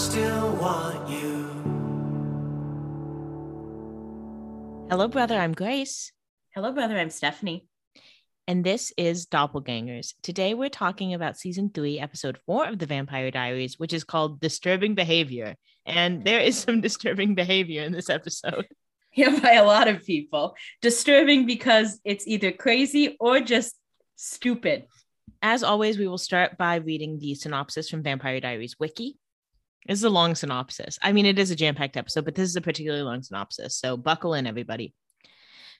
still want you. Hello, brother. I'm Grace. Hello, brother. I'm Stephanie. And this is Doppelgangers. Today, we're talking about season 3, episode 4 of the Vampire Diaries, which is called Disturbing Behavior. And there is some disturbing behavior in this episode. Yeah, by a lot of people. Disturbing because it's either crazy or just stupid. As always, we will start by reading the synopsis from Vampire Diaries Wiki. This is a long synopsis. I mean, it is a jam-packed episode, but this is a particularly long synopsis. So buckle in, everybody.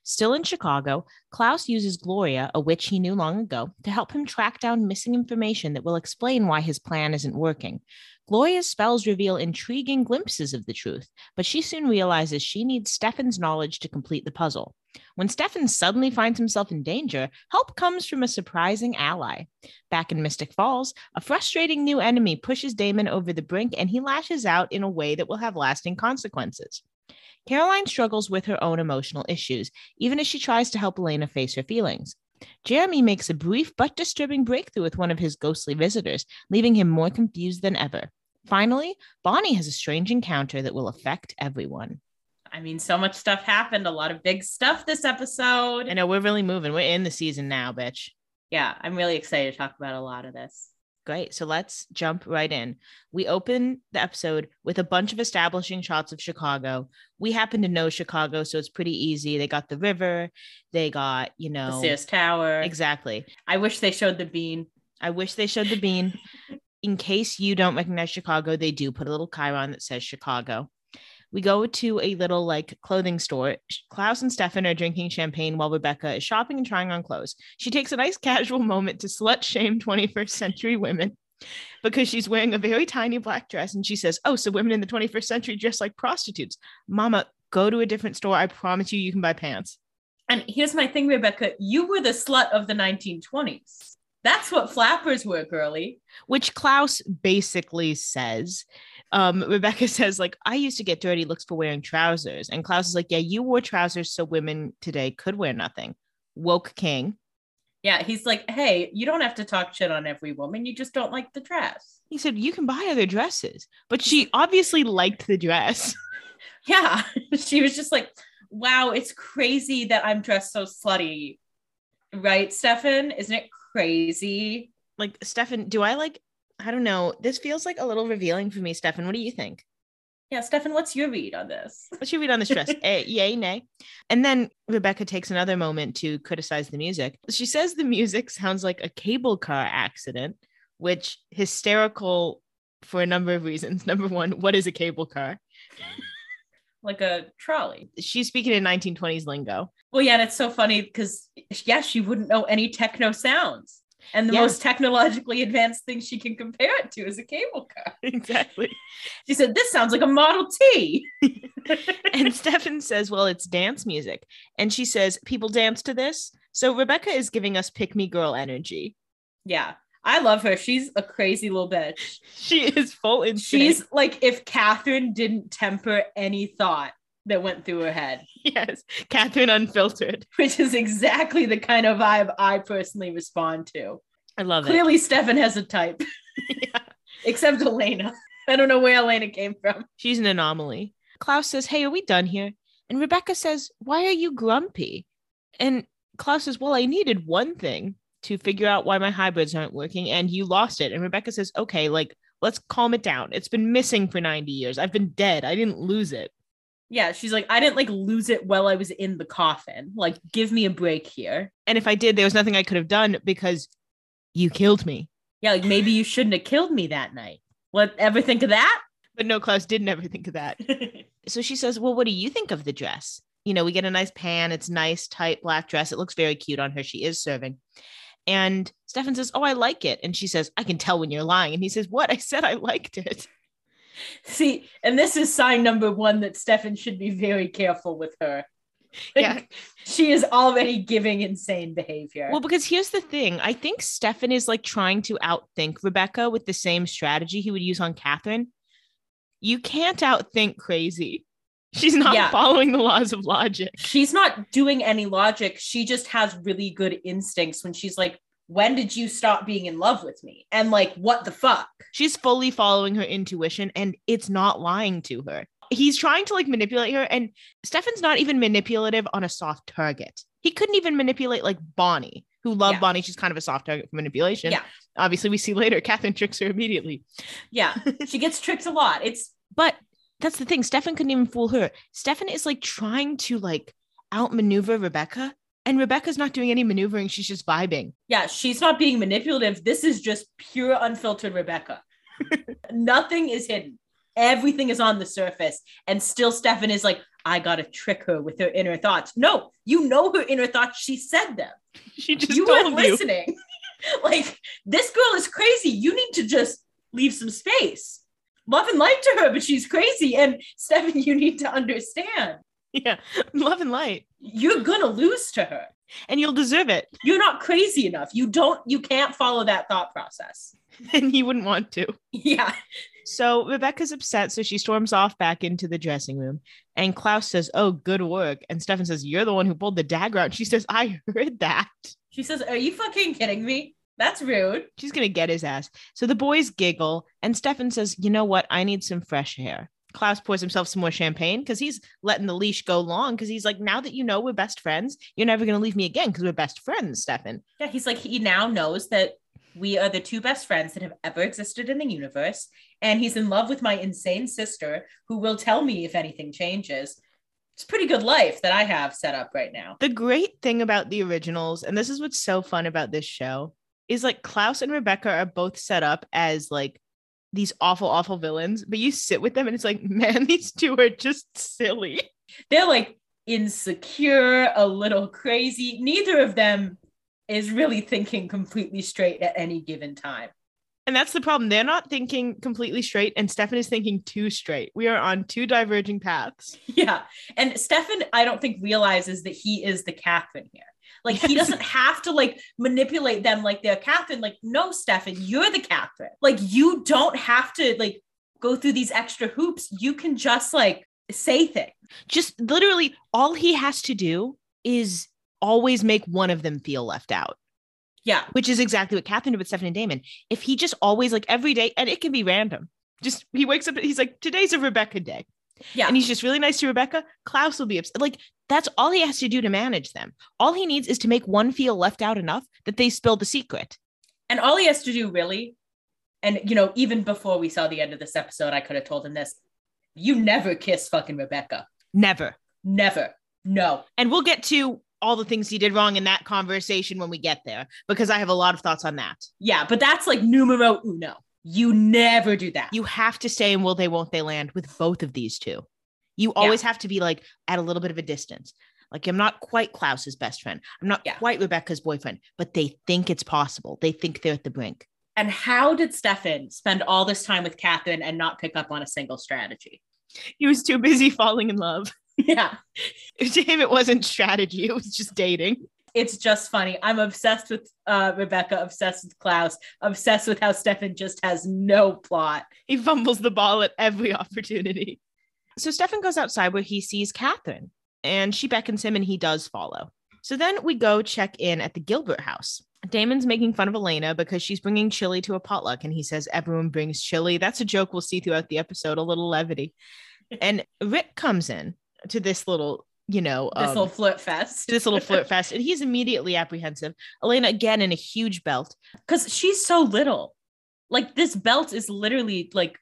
Still in Chicago, Klaus uses Gloria, a witch he knew long ago, to help him track down missing information that will explain why his plan isn't working. Gloria's spells reveal intriguing glimpses of the truth, but she soon realizes she needs Stefan's knowledge to complete the puzzle. When Stefan suddenly finds himself in danger, help comes from a surprising ally. Back in Mystic Falls, a frustrating new enemy pushes Damon over the brink, and he lashes out in a way that will have lasting consequences. Caroline struggles with her own emotional issues, even as she tries to help Elena face her feelings. Jeremy makes a brief but disturbing breakthrough with one of his ghostly visitors, leaving him more confused than ever. Finally, Bonnie has a strange encounter that will affect everyone. I mean, so much stuff happened, a lot of big stuff this episode. I know, we're really moving. We're in the season now, bitch. Yeah, I'm really excited to talk about a lot of this. Great. So let's jump right in. We open the episode with a bunch of establishing shots of Chicago. We happen to know Chicago, so it's pretty easy. They got the river. They got, you know, the Sears Tower. Exactly. I wish they showed the bean. In case you don't recognize Chicago, they do put a little chyron that says Chicago. We go to a little clothing store. Klaus and Stefan are drinking champagne while Rebecca is shopping and trying on clothes. She takes a nice casual moment to slut shame 21st century women because she's wearing a very tiny black dress. And she says, oh, so women in the 21st century dress like prostitutes. Mama, go to a different store. I promise you, you can buy pants. And here's my thing, Rebecca, you were the slut of the 1920s. That's what flappers were, girly. Which Klaus basically says. Rebecca says, I used to get dirty looks for wearing trousers. And Klaus is like, yeah, you wore trousers so women today could wear nothing. Woke king. Yeah, he's like, hey, you don't have to talk shit on every woman. You just don't like the dress. He said, you can buy other dresses. But she obviously liked the dress. Yeah, she was just like, wow, it's crazy that I'm dressed so slutty. Right, Stefan? Isn't it crazy? Stefan, do I I don't know. This feels a little revealing for me, Stefan. What do you think? Yeah, Stefan, what's your read on this? What's your read on this dress? Yay, nay. And then Rebecca takes another moment to criticize the music. She says the music sounds like a cable car accident, which hysterical for a number of reasons. Number one, what is a cable car? Like a trolley. She's speaking in 1920s lingo. Well, yeah, and it's so funny because, yeah, she wouldn't know any techno sounds. And the most technologically advanced thing she can compare it to is a cable car. Exactly. She said, this sounds like a Model T. And Stefan says, well, it's dance music. And she says, people dance to this. So Rebecca is giving us pick me girl energy. Yeah. I love her. She's a crazy little bitch. She is full insane. She's like if Catherine didn't temper any thought that went through her head. Yes, Catherine unfiltered. Which is exactly the kind of vibe I personally respond to. I love it. Clearly, Stefan has a type. Yeah. Except Elena. I don't know where Elena came from. She's an anomaly. Klaus says, hey, are we done here? And Rebecca says, why are you grumpy? And Klaus says, well, I needed one thing to figure out why my hybrids aren't working, and you lost it. And Rebecca says, okay, let's calm it down. It's been missing for 90 years. I've been dead. I didn't lose it. Yeah, she's like, I didn't lose it while I was in the coffin. Give me a break here. And if I did, there was nothing I could have done because you killed me. Yeah, maybe you shouldn't have killed me that night. What, ever think of that? But no, Klaus didn't ever think of that. So she says, well, what do you think of the dress? You know, we get a nice pan. It's nice, tight black dress. It looks very cute on her. She is serving. And Stefan says, oh, I like it. And she says, I can tell when you're lying. And he says, what? I said I liked it. See, and this is sign number one that Stefan should be very careful with her. Yeah. She is already giving insane behavior. Well, because here's the thing. I think Stefan is trying to outthink Rebecca with the same strategy he would use on Catherine. You can't outthink crazy. She's not following the laws of logic. She's not doing any logic. She just has really good instincts when she's like, when did you stop being in love with me? And like, what the fuck? She's fully following her intuition and it's not lying to her. He's trying to like manipulate her, and Stefan's not even manipulative on a soft target. He couldn't even manipulate like Bonnie, who loved Bonnie. She's kind of a soft target for manipulation. Yeah. Obviously, we see later, Catherine tricks her immediately. Yeah, she gets tricked a lot. But that's the thing. Stefan couldn't even fool her. Stefan is like trying to like outmaneuver Rebecca, and Rebecca's not doing any maneuvering. She's just vibing. Yeah, she's not being manipulative. This is just pure unfiltered Rebecca. Nothing is hidden. Everything is on the surface, and still Stefan is like, I gotta trick her with her inner thoughts. No, you know her inner thoughts. She said them. She just you told were listening. You. Like, this girl is crazy. You need to just leave some space. Love and light to her, but she's crazy. And Stefan, you need to understand. Yeah, love and light. You're gonna lose to her. And you'll deserve it. You're not crazy enough. You can't follow that thought process. And you wouldn't want to. Yeah. So Rebecca's upset, so she storms off back into the dressing room. And Klaus says, oh, good work. And Stefan says, you're the one who pulled the dagger out. And she says, I heard that. She says, are you fucking kidding me? That's rude. She's going to get his ass. So the boys giggle, and Stefan says, you know what? I need some fresh air. Klaus pours himself some more champagne because he's letting the leash go long, because he's like, now that you know we're best friends, you're never going to leave me again because we're best friends, Stefan. Yeah, he's like, he now knows that we are the two best friends that have ever existed in the universe, and he's in love with my insane sister who will tell me if anything changes. It's a pretty good life that I have set up right now. The great thing about the originals, and this is what's so fun about this show, is like Klaus and Rebecca are both set up as like these awful, awful villains, but you sit with them and it's like, man, these two are just silly. They're like insecure, a little crazy. Neither of them is really thinking completely straight at any given time. And that's the problem. They're not thinking completely straight, and Stefan is thinking too straight. We are on two diverging paths. Yeah. And Stefan, I don't think, realizes that he is the Catherine here. Like, he doesn't have to like manipulate them like they're Catherine. Like, no, Stefan, you're the Catherine. Like, you don't have to like go through these extra hoops. You can just like say things. Just literally all he has to do is always make one of them feel left out. Yeah. Which is exactly what Catherine did with Stefan and Damon. If he just always like every day, and it can be random, just he wakes up and he's like, today's a Rebecca day. Yeah. And he's just really nice to Rebecca. Klaus will be upset. Like, that's all he has to do to manage them. All he needs is to make one feel left out enough that they spill the secret. And all he has to do, really, and you know, even before we saw the end of this episode, I could have told him this. You never kiss fucking Rebecca. Never. No. And we'll get to all the things he did wrong in that conversation when we get there, because I have a lot of thoughts on that. Yeah, but that's like numero uno. You never do that. You have to stay in will they, won't they land with both of these two. You always have to be like at a little bit of a distance. Like, I'm not quite Klaus's best friend. I'm not quite Rebecca's boyfriend, but they think it's possible. They think they're at the brink. And how did Stefan spend all this time with Catherine and not pick up on a single strategy? He was too busy falling in love. Yeah. To him, it wasn't strategy. It was just dating. It's just funny. I'm obsessed with Rebecca, obsessed with Klaus, obsessed with how Stefan just has no plot. He fumbles the ball at every opportunity. So Stefan goes outside where he sees Catherine, and she beckons him, and he does follow. So then we go check in at the Gilbert house. Damon's making fun of Elena because she's bringing chili to a potluck, and he says, everyone brings chili. That's a joke we'll see throughout the episode, a little levity. And Rick comes in to this little, you know, this little flirt fest. And he's immediately apprehensive. Elena, again, in a huge belt. Because she's so little. Like, this belt is literally like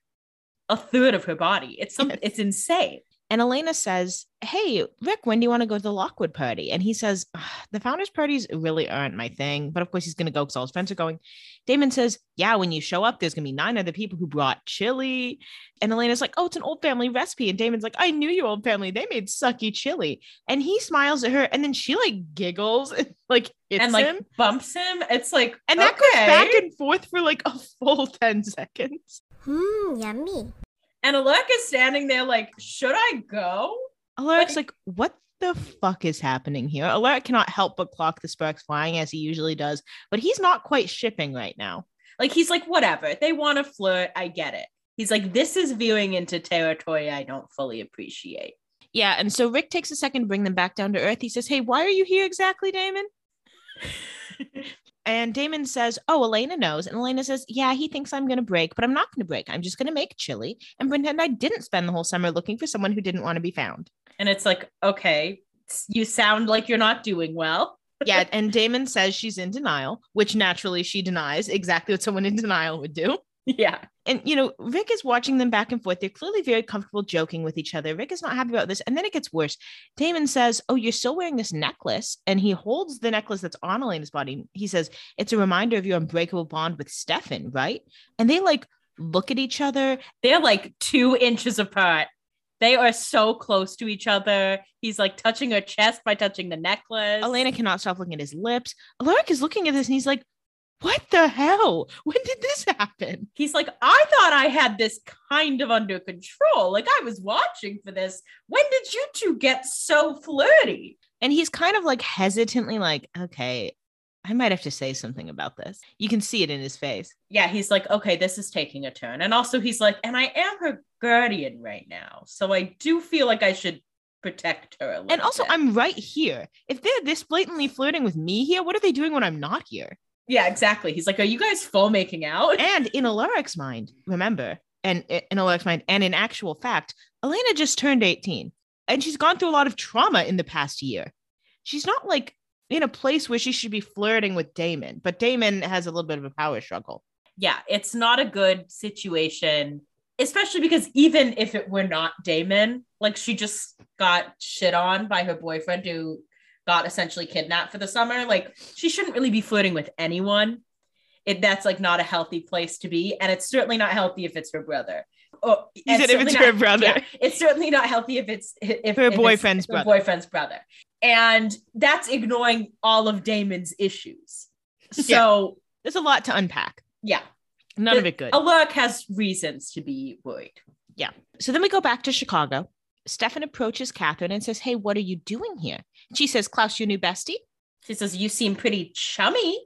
a third of her body. It's insane. And Elena says, hey, Rick, when do you want to go to the Lockwood party? And he says, the founders parties really aren't my thing. But of course he's going to go because all his friends are going. Damon says, yeah, when you show up, there's going to be 9 other people who brought chili. And Elena's like, oh, it's an old family recipe. And Damon's like, I knew your old family. They made sucky chili. And he smiles at her. And then she like giggles and like hits and, like, him. Bumps him. It's like, and that goes back and forth for like a full 10 seconds. Yummy. And Alaric is standing there like, should I go? Alaric's like, what the fuck is happening here? Alaric cannot help but clock the sparks flying as he usually does, but he's not quite shipping right now. Like, he's like, whatever. They want to flirt. I get it. He's like, this is veering into territory I don't fully appreciate. Yeah. And so Rick takes a second to bring them back down to earth. He says, hey, why are you here exactly, Damon? And Damon says, oh, Elena knows. And Elena says, yeah, he thinks I'm going to break, but I'm not going to break. I'm just going to make chili and pretend I didn't spend the whole summer looking for someone who didn't want to be found. And it's like, okay, you sound like you're not doing well. Yeah. And Damon says she's in denial, which naturally she denies, exactly what someone in denial would do. Yeah. And, you know, Rick is watching them back and forth. They're clearly very comfortable joking with each other. Rick is not happy about this. And then it gets worse. Damon says, oh, you're still wearing this necklace. And he holds the necklace that's on Elena's body. He says, it's a reminder of your unbreakable bond with Stefan, right? And they like look at each other. They're like 2 inches apart. They are so close to each other. He's like touching her chest by touching the necklace. Elena cannot stop looking at his lips. Alaric is looking at this and he's like, what the hell? When did this happen? He's like, I thought I had this kind of under control. Like I was watching for this. When did you two get so flirty? And he's kind of like hesitantly like, okay, I might have to say something about this. You can see it in his face. Yeah. He's like, okay, this is taking a turn. And also he's like, and I am her guardian right now. So I do feel like I should protect her a little And also bit. I'm right here. If they're this blatantly flirting with me here, what are they doing when I'm not here? Yeah, exactly. He's like, are you guys full making out? And in Alaric's mind, remember, and in Alaric's mind, and in actual fact, Elena just turned 18 and she's gone through a lot of trauma in the past year. She's not like in a place where she should be flirting with Damon, but Damon has a little bit of a power struggle. Yeah, it's not a good situation, especially because even if it were not Damon, like she just got shit on by her boyfriend who got essentially kidnapped for the summer. Like she shouldn't really be flirting with anyone. That's like not a healthy place to be. And it's certainly not healthy if it's her brother. Oh, if it's her brother. Yeah, it's certainly not healthy if it's her boyfriend's brother. And that's ignoring all of Damon's issues. So yeah. There's a lot to unpack. Yeah. None of it good. Alaric has reasons to be worried. Yeah. So then we go back to Chicago. Stefan approaches Catherine and says, hey, what are you doing here? She says, Klaus, your new bestie? She says, you seem pretty chummy.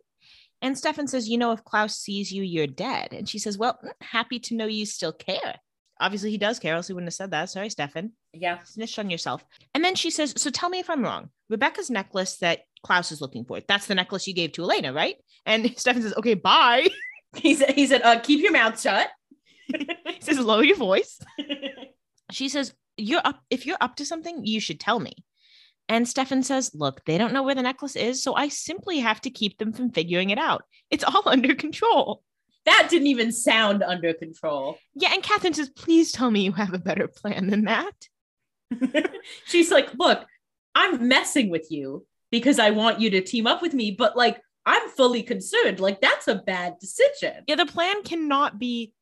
And Stefan says, you know, if Klaus sees you, you're dead. And she says, well, happy to know you still care. Obviously, he does care, else he wouldn't have said that. Sorry, Stefan. Yeah. Snitched on yourself. And then she says, so tell me if I'm wrong. Rebecca's necklace that Klaus is looking for, that's the necklace you gave to Elena, right? And Stefan says, okay, bye. He said, keep your mouth shut. He says, lower your voice. She says, if you're up to something, you should tell me. And Stefan says, look, they don't know where the necklace is, so I simply have to keep them from figuring it out. It's all under control. That didn't even sound under control. Yeah, and Catherine says, please tell me you have a better plan than that. She's like, look, I'm messing with you because I want you to team up with me, but like, I'm fully concerned. Like, that's a bad decision. Yeah, the plan cannot be,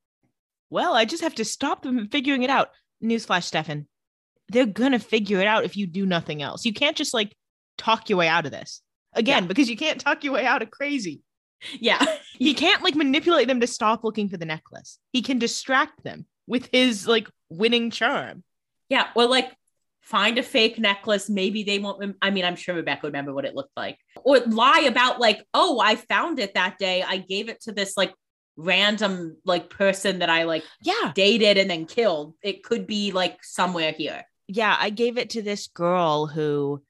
well, I just have to stop them from figuring it out. Newsflash, Stefan. They're going to figure it out if you do nothing else. You can't just like talk your way out of this again, because you can't talk your way out of crazy. Yeah. He can't like manipulate them to stop looking for the necklace. He can distract them with his like winning charm. Yeah. Or like find a fake necklace. Maybe they won't. I'm sure Rebecca would remember what it looked like, or lie about like, oh, I found it that day. I gave it to this like random like person that I like dated and then killed. It could be like somewhere here. Yeah, I gave it to this girl who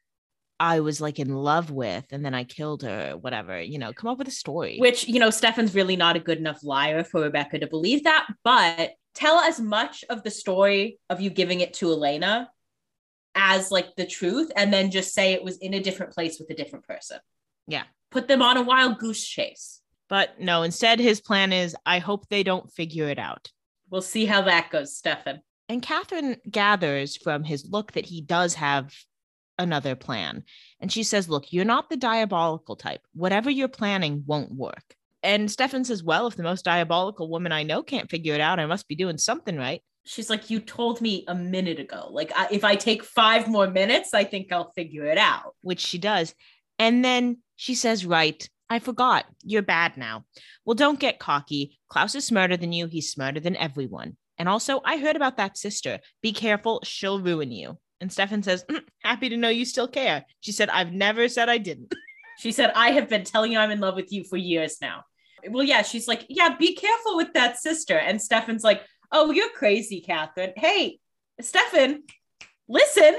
I was like in love with, and then I killed her, whatever, you know, come up with a story. Which, you know, Stefan's really not a good enough liar for Rebecca to believe that, but tell as much of the story of you giving it to Elena as like the truth, and then just say it was in a different place with a different person. Yeah. Put them on a wild goose chase. But no, instead his plan is, I hope they don't figure it out. We'll see how that goes, Stefan. And Catherine gathers from his look that he does have another plan. And she says, look, you're not the diabolical type. Whatever you're planning won't work. And Stefan says, well, if the most diabolical woman I know can't figure it out, I must be doing something right. She's like, you told me a minute ago. Like, if I take 5 more minutes, I think I'll figure it out. Which she does. And then she says, right, I forgot. You're bad now. Well, don't get cocky. Klaus is smarter than you. He's smarter than everyone. And also, I heard about that sister. Be careful. She'll ruin you. And Stefan says, happy to know you still care. She said, I've never said I didn't. She said, I have been telling you I'm in love with you for years now. Well, yeah, she's like, yeah, be careful with that sister. And Stefan's like, oh, you're crazy, Catherine. Hey, Stefan, listen.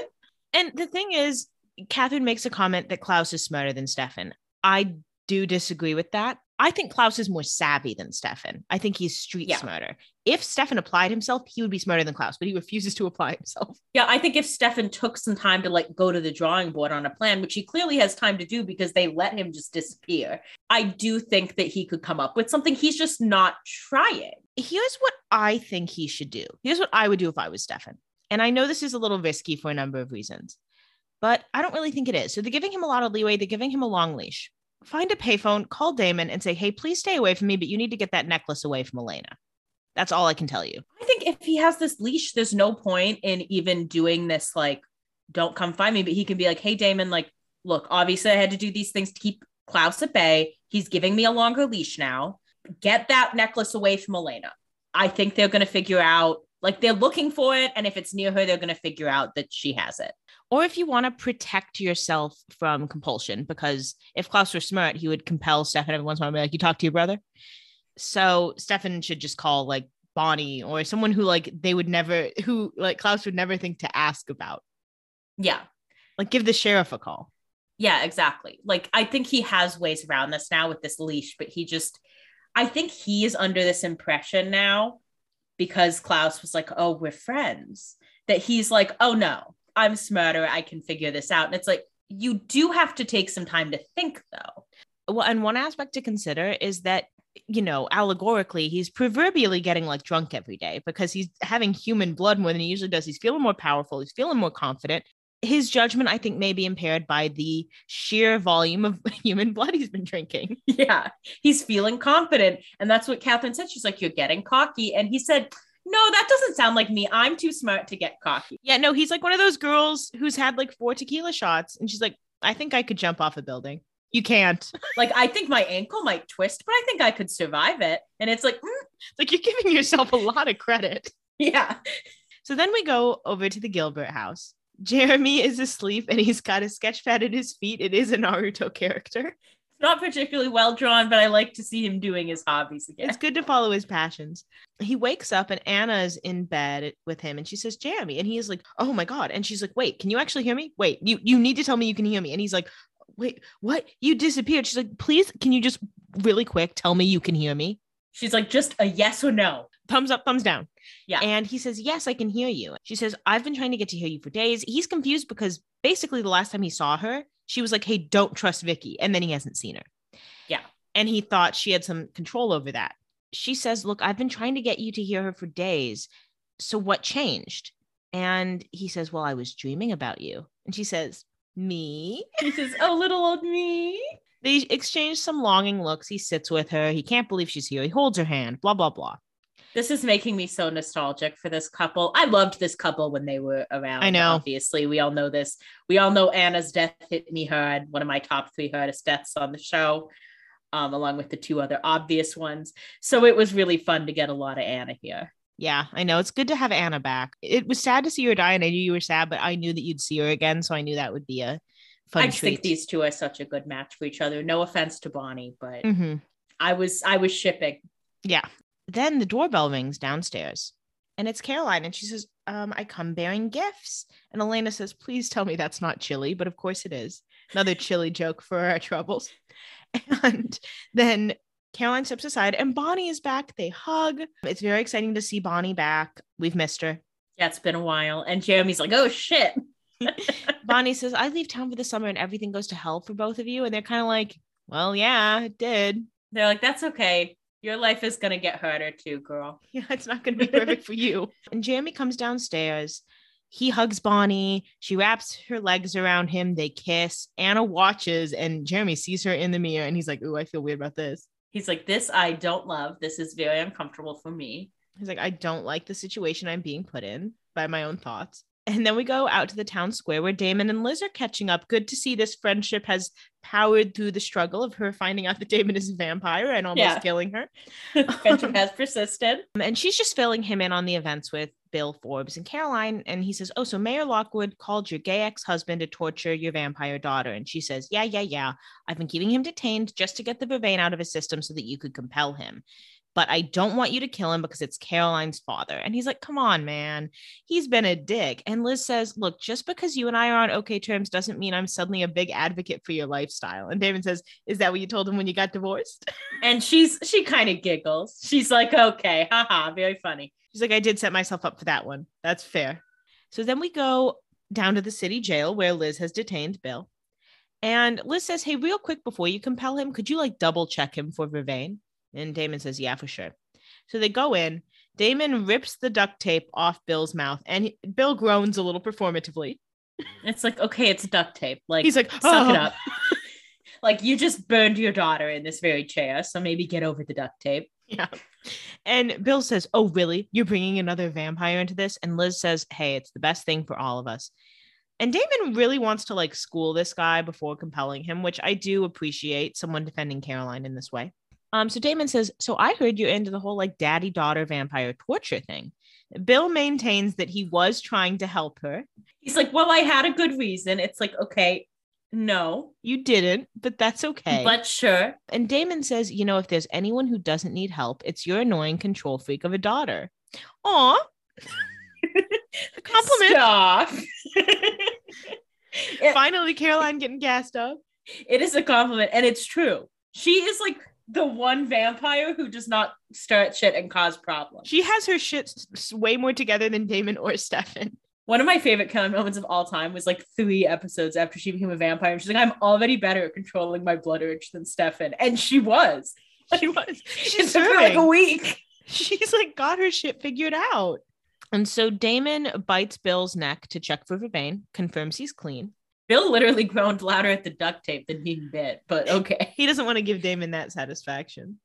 And the thing is, Catherine makes a comment that Klaus is smarter than Stefan. I do disagree with that. I think Klaus is more savvy than Stefan. I think he's street smarter. If Stefan applied himself, he would be smarter than Klaus, but he refuses to apply himself. Yeah, I think if Stefan took some time to like go to the drawing board on a plan, which he clearly has time to do because they let him just disappear, I do think that he could come up with something. He's just not trying. Here's what I think he should do. Here's what I would do if I was Stefan. And I know this is a little risky for a number of reasons, but I don't really think it is. So they're giving him a lot of leeway. They're giving him a long leash. Find a payphone, call Damon and say, hey, please stay away from me, but you need to get that necklace away from Elena. That's all I can tell you. I think if he has this leash, there's no point in even doing this, like, don't come find me, but he can be like, hey, Damon, like, look, obviously I had to do these things to keep Klaus at bay. He's giving me a longer leash now. Get that necklace away from Elena. I think they're going to figure out, like, they're looking for it. And if it's near her, they're going to figure out that she has it. Or if you want to protect yourself from compulsion, because if Klaus were smart, he would compel Stefan every once in a while to be like, you talk to your brother. So Stefan should just call like Bonnie or someone who like they would never, who like Klaus would never think to ask about. Yeah. Like give the sheriff a call. Yeah, exactly. Like I think he has ways around this now with this leash, but he just, I think he is under this impression now because Klaus was like, oh, we're friends, that he's like, oh no, I'm smarter. I can figure this out. And it's like, you do have to take some time to think though. Well, and one aspect to consider is that, you know, allegorically, he's proverbially getting like drunk every day because he's having human blood more than he usually does. He's feeling more powerful. He's feeling more confident. His judgment, I think, may be impaired by the sheer volume of human blood he's been drinking. Yeah. He's feeling confident. And that's what Catherine said. She's like, you're getting cocky. And he said, no, that doesn't sound like me. I'm too smart to get cocky. Yeah, no, he's like one of those girls who's had like 4 tequila shots. And she's like, I think I could jump off a building. You can't. Like, I think my ankle might twist, but I think I could survive it. And it's like, like you're giving yourself a lot of credit. Yeah. So then we go over to the Gilbert house. Jeremy is asleep and he's got a sketch pad at his feet. It is a Naruto character. Not particularly well drawn, but I like to see him doing his hobbies again. It's good to follow his passions. He wakes up and Anna is in bed with him and she says, Jeremy. And he is like, oh my God. And she's like, wait, can you actually hear me? Wait, you need to tell me you can hear me. And he's like, wait, what? You disappeared. She's like, please, can you just really quick tell me you can hear me? She's like, just a yes or no. Thumbs up, thumbs down. Yeah. And he says, yes, I can hear you. She says, I've been trying to get to hear you for days. He's confused because basically the last time he saw her, she was like, hey, don't trust Vicky. And then he hasn't seen her. Yeah. And he thought she had some control over that. She says, look, I've been trying to get you to hear her for days. So what changed? And he says, well, I was dreaming about you. And she says, me? He says, oh, little old me. They exchange some longing looks. He sits with her. He can't believe she's here. He holds her hand, blah, blah, blah. This is making me so nostalgic for this couple. I loved this couple when they were around. I know. Obviously, we all know this. We all know Anna's death hit me hard. One of my top 3 hardest deaths on the show, along with the 2 other obvious ones. So it was really fun to get a lot of Anna here. Yeah, I know. It's good to have Anna back. It was sad to see her die, and I knew you were sad, but I knew that you'd see her again, so I knew that would be a fun treat. I just think these 2 are such a good match for each other. No offense to Bonnie, but I was shipping. Yeah. Then the doorbell rings downstairs and it's Caroline. And she says, I come bearing gifts. And Elena says, please tell me that's not chili. But of course it is. Another chili joke for our troubles. And then Caroline steps aside and Bonnie is back. They hug. It's very exciting to see Bonnie back. We've missed her. Yeah, it's been a while. And Jeremy's like, oh, shit. Bonnie says, I leave town for the summer and everything goes to hell for both of you. And they're kind of like, well, yeah, it did. They're like, that's okay. Your life is going to get harder too, girl. Yeah, it's not going to be perfect for you. And Jeremy comes downstairs. He hugs Bonnie. She wraps her legs around him. They kiss. Anna watches and Jeremy sees her in the mirror and he's like, ooh, I feel weird about this. He's like, this I don't love. This is very uncomfortable for me. He's like, I don't like the situation I'm being put in by my own thoughts. And then we go out to the town square where Damon and Liz are catching up. Good to see this friendship has powered through the struggle of her finding out that Damon is a vampire and almost killing her. The friendship has persisted. And she's just filling him in on the events with Bill Forbes and Caroline. And he says, oh, so Mayor Lockwood called your gay ex-husband to torture your vampire daughter. And she says, yeah. I've been keeping him detained just to get the vervain out of his system so that you could compel him. but I don't want you to kill him because it's Caroline's father. And he's like, come on, man, he's been a dick. And Liz says, look, just because you and I are on okay terms doesn't mean I'm suddenly a big advocate for your lifestyle. And Damon says, is that what you told him when you got divorced? And she kind of giggles. She's like, okay, haha, very funny. She's like, I did set myself up for that one. That's fair. So then we go down to the city jail where Liz has detained Bill. And Liz says, hey, real quick, before you compel him, could you like double check him for Vervain? And Damon says, yeah, for sure. So they go in. Damon rips the duct tape off Bill's mouth and Bill groans a little performatively. It's like, okay, it's duct tape. Like, he's like, suck it up. Like, you just burned your daughter in this very chair. So maybe get over the duct tape. Yeah. And Bill says, oh, really? You're bringing another vampire into this? And Liz says, hey, it's the best thing for all of us. And Damon really wants to like school this guy before compelling him, which I do appreciate someone defending Caroline in this way. So Damon says, so I heard you're into the whole like daddy-daughter vampire torture thing. Bill maintains that he was trying to help her. He's like, well, I had a good reason. It's like, okay, no, you didn't, but that's okay. But sure. And Damon says, you know, if there's anyone who doesn't need help, it's your annoying control freak of a daughter. Aw. Compliment. Stop. Finally, Caroline getting gassed up. It is a compliment. And it's true. She is like the one vampire who does not start shit and cause problems. She has her shit way more together than Damon or Stefan. One of my favorite Caroline moments of all time was like 3 episodes after she became a vampire. She's like, I'm already better at controlling my blood urge than Stefan. And she was. She was. She's for like a week. She's like got her shit figured out. And so Damon bites Bill's neck to check for Vervain, confirms he's clean. Bill literally groaned louder at the duct tape than being bit, but okay. He doesn't want to give Damon that satisfaction.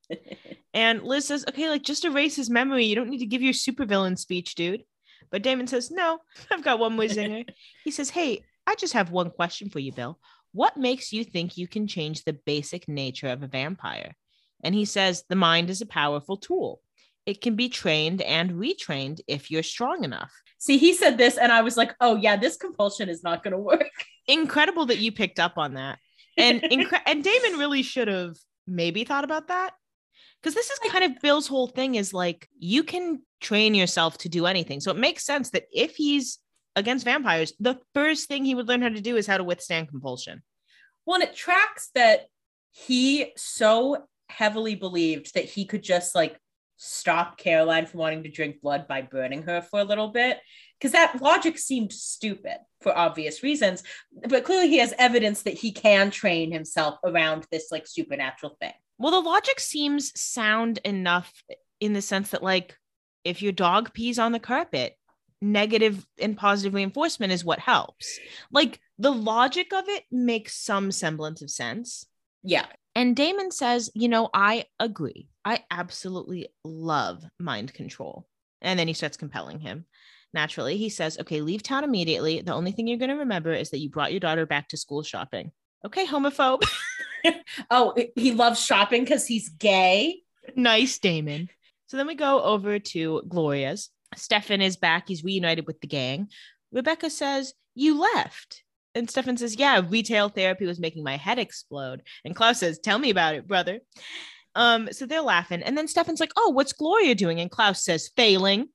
And Liz says, okay, like just erase his memory. You don't need to give your supervillain speech, dude. But Damon says, no, I've got one more zinger. He says, hey, I just have one question for you, Bill. What makes you think you can change the basic nature of a vampire? And he says, the mind is a powerful tool. It can be trained and retrained if you're strong enough. See, he said this and I was like, oh yeah, this compulsion is not going to work. Incredible that you picked up on that. And and Damon really should have maybe thought about that. Because this is kind of Bill's whole thing is like, you can train yourself to do anything. So it makes sense that if he's against vampires, the first thing he would learn how to do is how to withstand compulsion. Well, and it tracks that he so heavily believed that he could just like stop Caroline from wanting to drink blood by burning her for a little bit, because that logic seemed stupid for obvious reasons, but clearly he has evidence that he can train himself around this like supernatural thing. Well, the logic seems sound enough in the sense that like if your dog pees on the carpet, negative and positive reinforcement is what helps. Like the logic of it makes some semblance of sense. Yeah. And Damon says, you know, I agree. I absolutely love mind control. And then he starts compelling him. Naturally, he says, okay, leave town immediately. The only thing you're going to remember is that you brought your daughter back to school shopping. Okay, homophobe. Oh, he loves shopping because he's gay. Nice, Damon. So then we go over to Gloria's. Stefan is back. He's reunited with the gang. Rebecca says, you left. And Stefan says, yeah, retail therapy was making my head explode. And Klaus says, tell me about it, brother. So they're laughing. And then Stefan's like, oh, what's Gloria doing? And Klaus says, failing.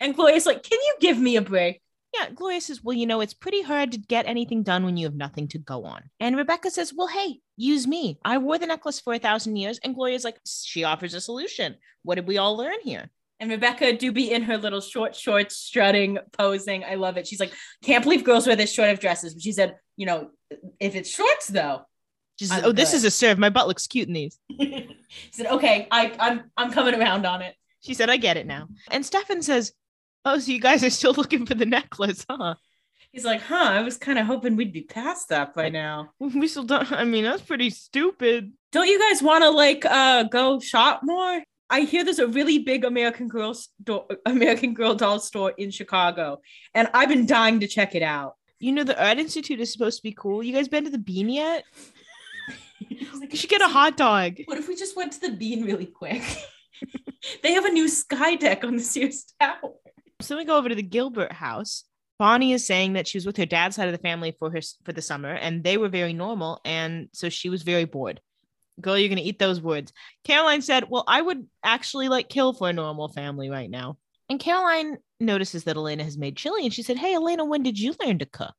And Gloria's like, can you give me a break? Yeah, Gloria says, well, you know, it's pretty hard to get anything done when you have nothing to go on. And Rebecca says, well, hey, use me. I wore the necklace for 1,000 years. And Gloria's like, she offers a solution. What did we all learn here? And Rebecca do be in her little short shorts, strutting, posing. I love it. She's like, can't believe girls wear this short of dresses. But she said, you know, if it's shorts, though. She says, oh, good. This is a serve. My butt looks cute in these. She said, okay, I'm coming around on it. She said, I get it now. And Stefan says, oh, so you guys are still looking for the necklace, huh? He's like, huh, I was kind of hoping we'd be past that by now. We still don't. I mean, that's pretty stupid. Don't you guys want to like go shop more? I hear there's a really big American Girl doll store in Chicago, and I've been dying to check it out. You know, the Art Institute is supposed to be cool. You guys been to the Bean yet? Like, you should get a hot dog. What if we just went to the Bean really quick? They have a new sky deck on the Sears Tower. So we go over to the Gilbert house. Bonnie is saying that she was with her dad's side of the family for the summer, and they were very normal, and so she was very bored. girl, you're going to eat those words. Caroline said, well, I would actually like kill for a normal family right now. And Caroline notices that Elena has made chili. And she said, hey, Elena, when did you learn to cook?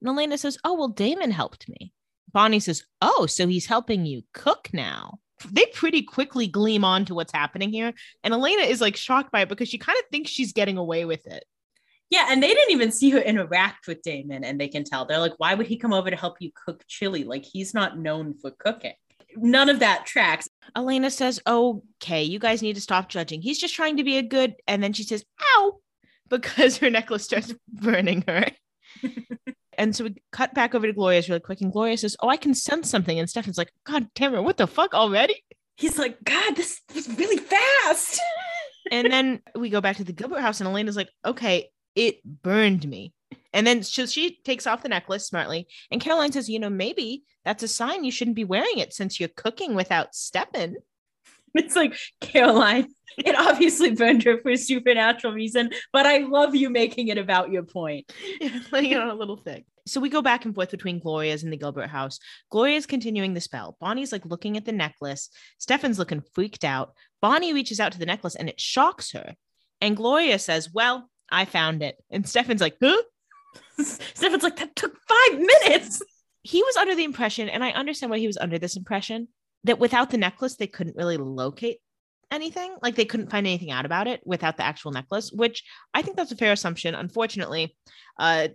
And Elena says, oh, well, Damon helped me. Bonnie says, oh, so he's helping you cook now. They pretty quickly gleam on to what's happening here. And Elena is like shocked by it because she kind of thinks she's getting away with it. Yeah, and they didn't even see her interact with Damon, and they can tell. They're like, why would he come over to help you cook chili? Like, he's not known for cooking. None of that tracks. Elena says, okay, you guys need to stop judging. He's just trying to be a good, and then she says, ow, because her necklace starts burning her. And so we cut back over to Gloria's really quick, and Gloria says, oh, I can sense something. And Stefan's like, God damn it, what the fuck already? He's like, God, this was really fast. And then we go back to the Gilbert house, and Elena's like, okay, it burned me. And then she takes off the necklace smartly. And Caroline says, you know, maybe that's a sign you shouldn't be wearing it since you're cooking without Stefan. It's like, Caroline, it obviously burned her for a supernatural reason, but I love you making it about your point. Yeah, playing it on a little thing. So we go back and forth between Gloria's and the Gilbert house. Gloria's continuing the spell. Bonnie's like looking at the necklace. Stefan's looking freaked out. Bonnie reaches out to the necklace and it shocks her. And Gloria says, well, I found it. And Stefan's like, huh? Stefan's like, that took 5 minutes. He was under the impression, and I understand why he was under this impression, that without the necklace, they couldn't really locate anything. Like, they couldn't find anything out about it without the actual necklace, which I think that's a fair assumption. Unfortunately,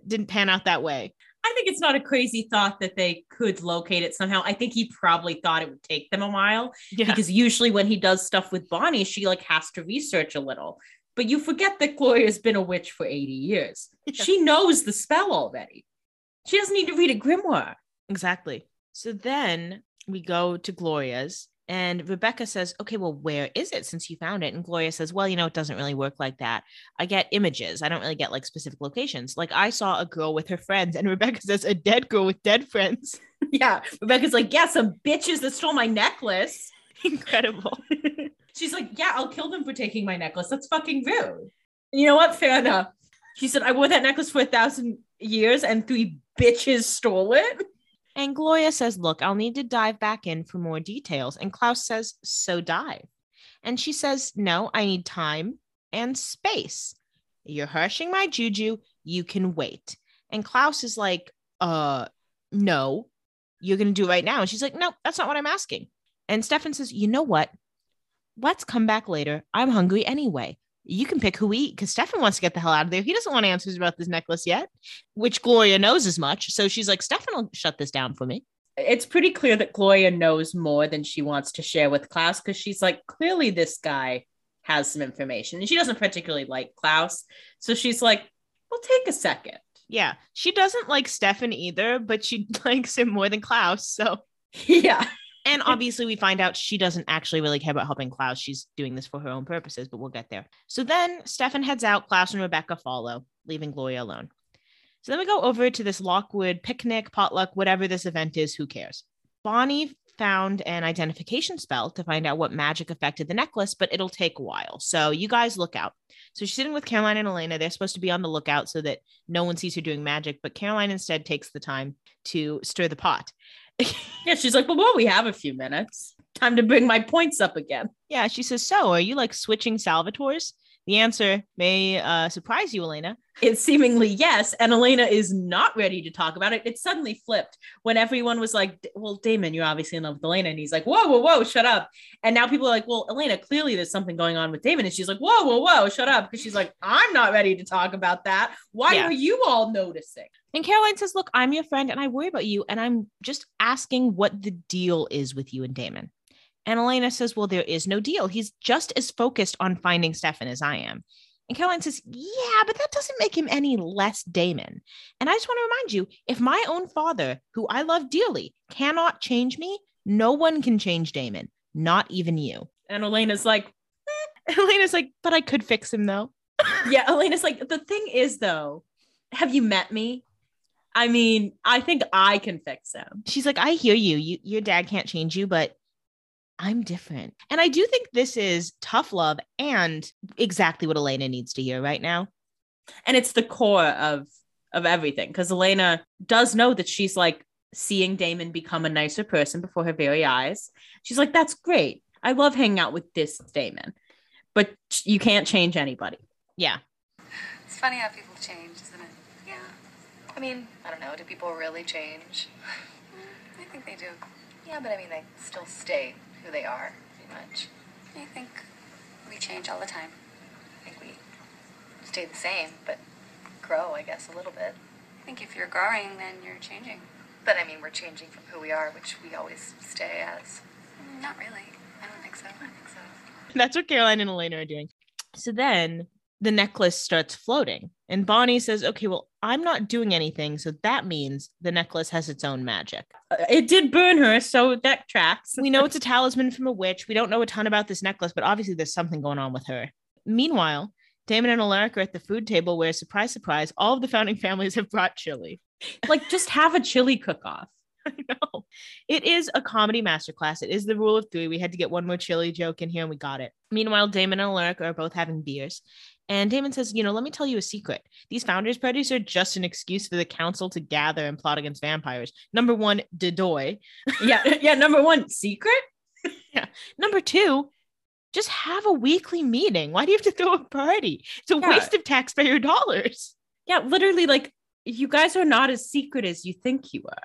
didn't pan out that way. I think it's not a crazy thought that they could locate it somehow. I think he probably thought it would take them a while, because usually when he does stuff with Bonnie, she like has to research a little. But you forget that Gloria's been a witch for 80 years. Yeah. She knows the spell already. She doesn't need to read a grimoire. Exactly. So then we go to Gloria's, and Rebecca says, okay, well, where is it since you found it? And Gloria says, well, you know, it doesn't really work like that. I get images. I don't really get like specific locations. Like, I saw a girl with her friends, and Rebecca says, a dead girl with dead friends. Yeah. Rebecca's like, yeah, some bitches that stole my necklace. Incredible. She's like, yeah, I'll kill them for taking my necklace. That's fucking rude. You know what? Fair enough. She said, I wore that necklace for 1,000 years and 3 bitches stole it. And Gloria says, look, I'll need to dive back in for more details. And Klaus says, so dive. And she says, no, I need time and space. You're harshing my juju. You can wait. And Klaus is like, no, you're going to do it right now. And she's like, no, that's not what I'm asking. And Stefan says, you know what? Let's come back later. I'm hungry anyway. You can pick who we eat, because Stefan wants to get the hell out of there. He doesn't want answers about this necklace yet, which Gloria knows as much. So she's like, Stefan will shut this down for me. It's pretty clear that Gloria knows more than she wants to share with Klaus, because she's like, clearly this guy has some information. And she doesn't particularly like Klaus. So she's like, we'll take a second. Yeah. She doesn't like Stefan either, but she likes him more than Klaus. So yeah. And obviously we find out she doesn't actually really care about helping Klaus. She's doing this for her own purposes, but we'll get there. So then Stefan heads out, Klaus and Rebecca follow, leaving Gloria alone. So then we go over to this Lockwood picnic, potluck, whatever this event is, who cares? Bonnie found an identification spell to find out what magic affected the necklace, but it'll take a while. So you guys look out. So she's sitting with Caroline and Elena. They're supposed to be on the lookout so that no one sees her doing magic, but Caroline instead takes the time to stir the pot. Yeah, she's like, well, we have a few minutes. Time to bring my points up again. Yeah, she says, so are you like switching Salvatores? The answer may surprise you, Elena. It's seemingly yes, and Elena is not ready to talk about it. It suddenly flipped when everyone was like, well, Damon, you're obviously in love with Elena. And he's like, whoa, shut up. And now people are like, well, Elena, clearly there's something going on with Damon. And she's like, whoa, shut up. Because she's like, I'm not ready to talk about that. Why are you all noticing? And Caroline says, look, I'm your friend and I worry about you. And I'm just asking what the deal is with you and Damon. And Elena says, well, there is no deal. He's just as focused on finding Stefan as I am. And Caroline says, yeah, but that doesn't make him any less Damon. And I just want to remind you, if my own father, who I love dearly, cannot change me, no one can change Damon, not even you. And Elena's like, Elena's like, but I could fix him though. Yeah, Elena's like, the thing is though, have you met me? I mean, I think I can fix him. She's like, I hear you. Your dad can't change you, but I'm different. And I do think this is tough love and exactly what Elena needs to hear right now. And it's the core of everything, because Elena does know that she's like seeing Damon become a nicer person before her very eyes. She's like, that's great. I love hanging out with this Damon, but you can't change anybody. Yeah. It's funny how people change, isn't it? Yeah. I mean, I don't know. Do people really change? I think they do. Yeah, but I mean, they still stay who they are pretty much. I think we change all the time. I think we stay the same, but grow, I guess, a little bit. I think if you're growing, then you're changing. But I mean, we're changing from who we are, which we always stay as. Not really. I don't think so. I think so. That's what Caroline and Elena are doing. So then the necklace starts floating. And Bonnie says, okay, well, I'm not doing anything. So that means the necklace has its own magic. It did burn her, so that tracks. We know it's a talisman from a witch. We don't know a ton about this necklace, but obviously there's something going on with her. Meanwhile, Damon and Alaric are at the food table where, surprise, surprise, all of the founding families have brought chili. Like, just have a chili cook-off. I know. It is a comedy masterclass. It is the rule of three. We had to get one more chili joke in here and we got it. Meanwhile, Damon and Alaric are both having beers. And Damon says, you know, let me tell you a secret. These founders parties are just an excuse for the council to gather and plot against vampires. Number one, dedoy. Yeah. Number one, secret. Yeah. Number two, just have a weekly meeting. Why do you have to throw a party? It's a waste of taxpayer dollars. Yeah, literally, like, you guys are not as secret as you think you are.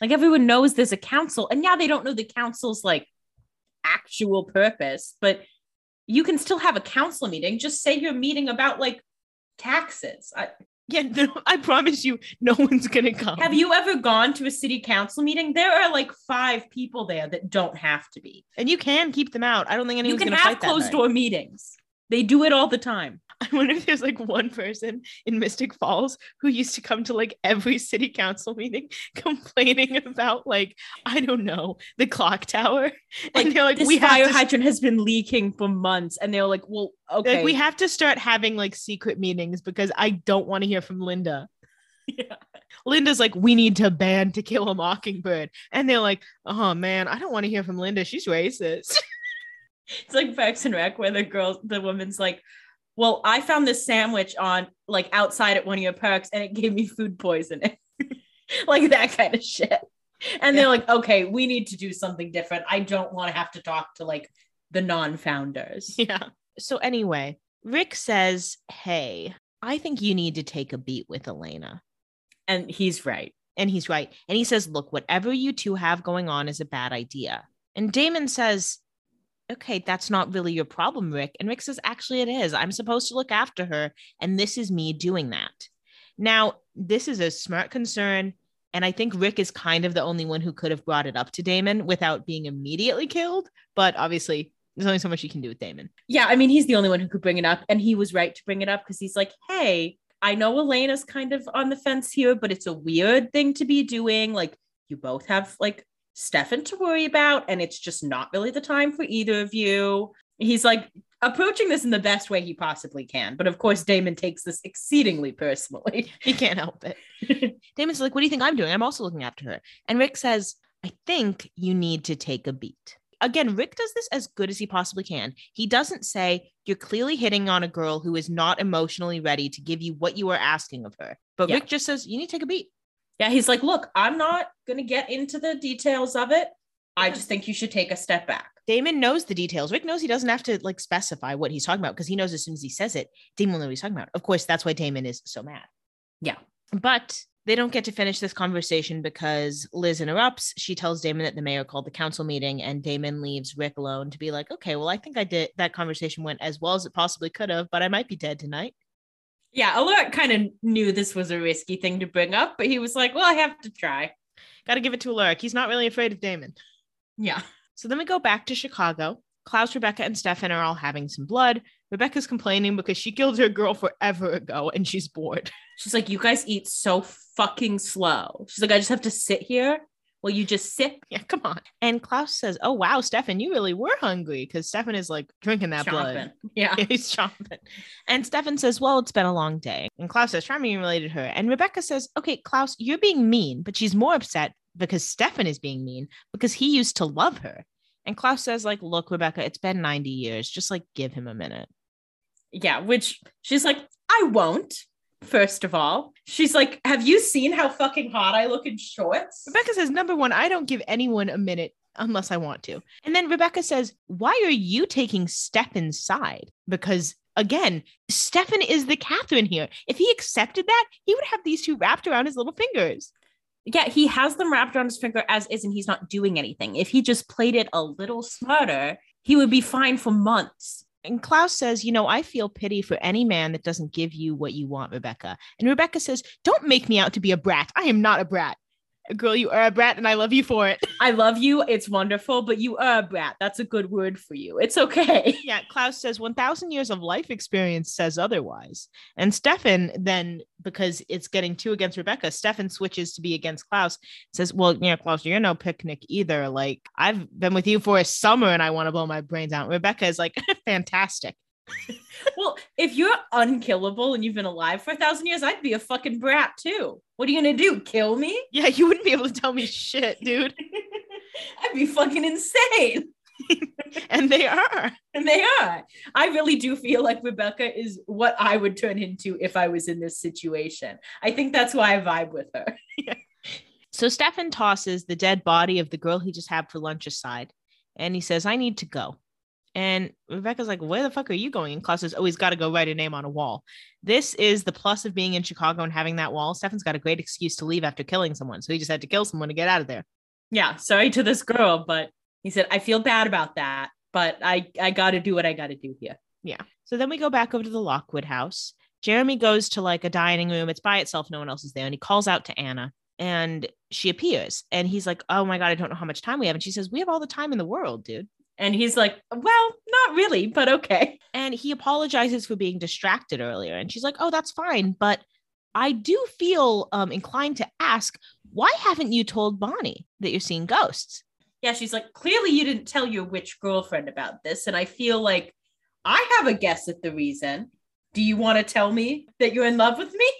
Like, everyone knows there's a council. And yeah, they don't know the council's, like, actual purpose. But you can still have a council meeting. Just say you're meeting about, like, taxes. I promise you, no one's going to come. Have you ever gone to a city council meeting? There are like 5 people there that don't have to be. And you can keep them out. I don't think anyone's going to fight that. You can have closed door meetings. They do it all the time. I wonder if there's like one person in Mystic Falls who used to come to like every city council meeting complaining about like, I don't know, the clock tower. Like, and they're like, this fire hydrant has been leaking for months. And they're like, well, okay. Like, we have to start having like secret meetings because I don't want to hear from Linda. Yeah. Linda's like, we need to ban To Kill a Mockingbird. And they're like, oh man, I don't want to hear from Linda. She's racist. It's like Parks and Rec where the woman's like, well, I found this sandwich on like outside at one of your parks and it gave me food poisoning. Like that kind of shit. And they're like, okay, we need to do something different. I don't want to have to talk to like the non-founders. Yeah. So anyway, Rick says, hey, I think you need to take a beat with Elena. And he's right. And he says, look, whatever you two have going on is a bad idea. And Damon says, okay, that's not really your problem, Rick. And Rick says, actually, it is. I'm supposed to look after her. And this is me doing that. Now, this is a smart concern. And I think Rick is kind of the only one who could have brought it up to Damon without being immediately killed. But obviously, there's only so much you can do with Damon. Yeah, I mean, he's the only one who could bring it up. And he was right to bring it up because he's like, hey, I know Elena's kind of on the fence here, but it's a weird thing to be doing. Like, you both have like Stefan to worry about, and it's just not really the time for either of you. He's like approaching this in the best way he possibly can, but of course Damon takes this exceedingly personally. He can't help it. Damon's like, what do you think I'm doing? I'm also looking after her. And Rick says, I think you need to take a beat. Again, Rick does this as good as he possibly can. He doesn't say, you're clearly hitting on a girl who is not emotionally ready to give you what you are asking of her, but Rick just says, you need to take a beat. Yeah, he's like, look, I'm not going to get into the details of it. I just think you should take a step back. Damon knows the details. Rick knows he doesn't have to like specify what he's talking about because he knows as soon as he says it, Damon will know what he's talking about. Of course, that's why Damon is so mad. Yeah. But they don't get to finish this conversation because Liz interrupts. She tells Damon that the mayor called the council meeting, and Damon leaves Rick alone to be like, okay, well, I think I did. That conversation went as well as it possibly could have, but I might be dead tonight. Yeah, Alaric kind of knew this was a risky thing to bring up, but he was like, well, I have to try. Got to give it to Alaric. He's not really afraid of Damon. Yeah. So then we go back to Chicago. Klaus, Rebecca, and Stefan are all having some blood. Rebecca's complaining because she killed her girl forever ago and she's bored. She's like, you guys eat so fucking slow. She's like, I just have to sit here while you just sip. Yeah, come on. And Klaus says, oh, wow, Stefan, you really were hungry because Stefan is like drinking that blood. Yeah, he's chomping. And Stefan says, well, it's been a long day. And Klaus says, Charming related her. And Rebecca says, okay, Klaus, you're being mean, but she's more upset because Stefan is being mean because he used to love her. And Klaus says, like, look, Rebecca, it's been 90 years. Just like give him a minute. Yeah, which she's like, I won't. First of all, she's like, have you seen how fucking hot I look in shorts? Rebecca says, number one, I don't give anyone a minute unless I want to. And then Rebecca says, why are you taking Stefan's side? Because again, Stefan is the Catherine here. If he accepted that, he would have these two wrapped around his little fingers. Yeah, he has them wrapped around his finger as is, and he's not doing anything. If he just played it a little smarter, he would be fine for months. And Klaus says, you know, I feel pity for any man that doesn't give you what you want, Rebecca. And Rebecca says, don't make me out to be a brat. I am not a brat. Girl, you are a brat, and I love you for it. I love you. It's wonderful, but you are a brat. That's a good word for you. It's okay. Yeah, Klaus says 1,000 years of life experience says otherwise. And Stefan then, because it's getting two against Rebecca, Stefan switches to be against Klaus. Says, well, you know, Klaus, you're no picnic either. Like, I've been with you for a summer, and I want to blow my brains out. And Rebecca is like, fantastic. Well, if you're unkillable and you've been alive for 1,000 years, I'd be a fucking brat too. What are you gonna do, kill me? Yeah, you wouldn't be able to tell me shit, dude. I'd be fucking insane. and they are. I really do feel like Rebecca is what I would turn into if I was in this situation. I think that's why I vibe with her. Yeah. So Stefan tosses the dead body of the girl he just had for lunch aside, and he says, I need to go. And Rebecca's like, where the fuck are you going? And Klaus says, oh, he's got to go write a name on a wall. This is the plus of being in Chicago and having that wall. Stefan's got a great excuse to leave after killing someone. So he just had to kill someone to get out of there. Yeah, sorry to this girl, but he said, I feel bad about that, but I got to do what I got to do here. Yeah. So then we go back over to the Lockwood house. Jeremy goes to like a dining room. It's by itself. No one else is there. And he calls out to Anna. And she appears. And he's like, oh my God, I don't know how much time we have. And she says, we have all the time in the world, dude. And he's like, well, not really, but okay. And he apologizes for being distracted earlier. And she's like, oh, that's fine. But I do feel inclined to ask, why haven't you told Bonnie that you're seeing ghosts? Yeah, she's like, clearly you didn't tell your witch girlfriend about this. And I feel like I have a guess at the reason. Do you want to tell me that you're in love with me?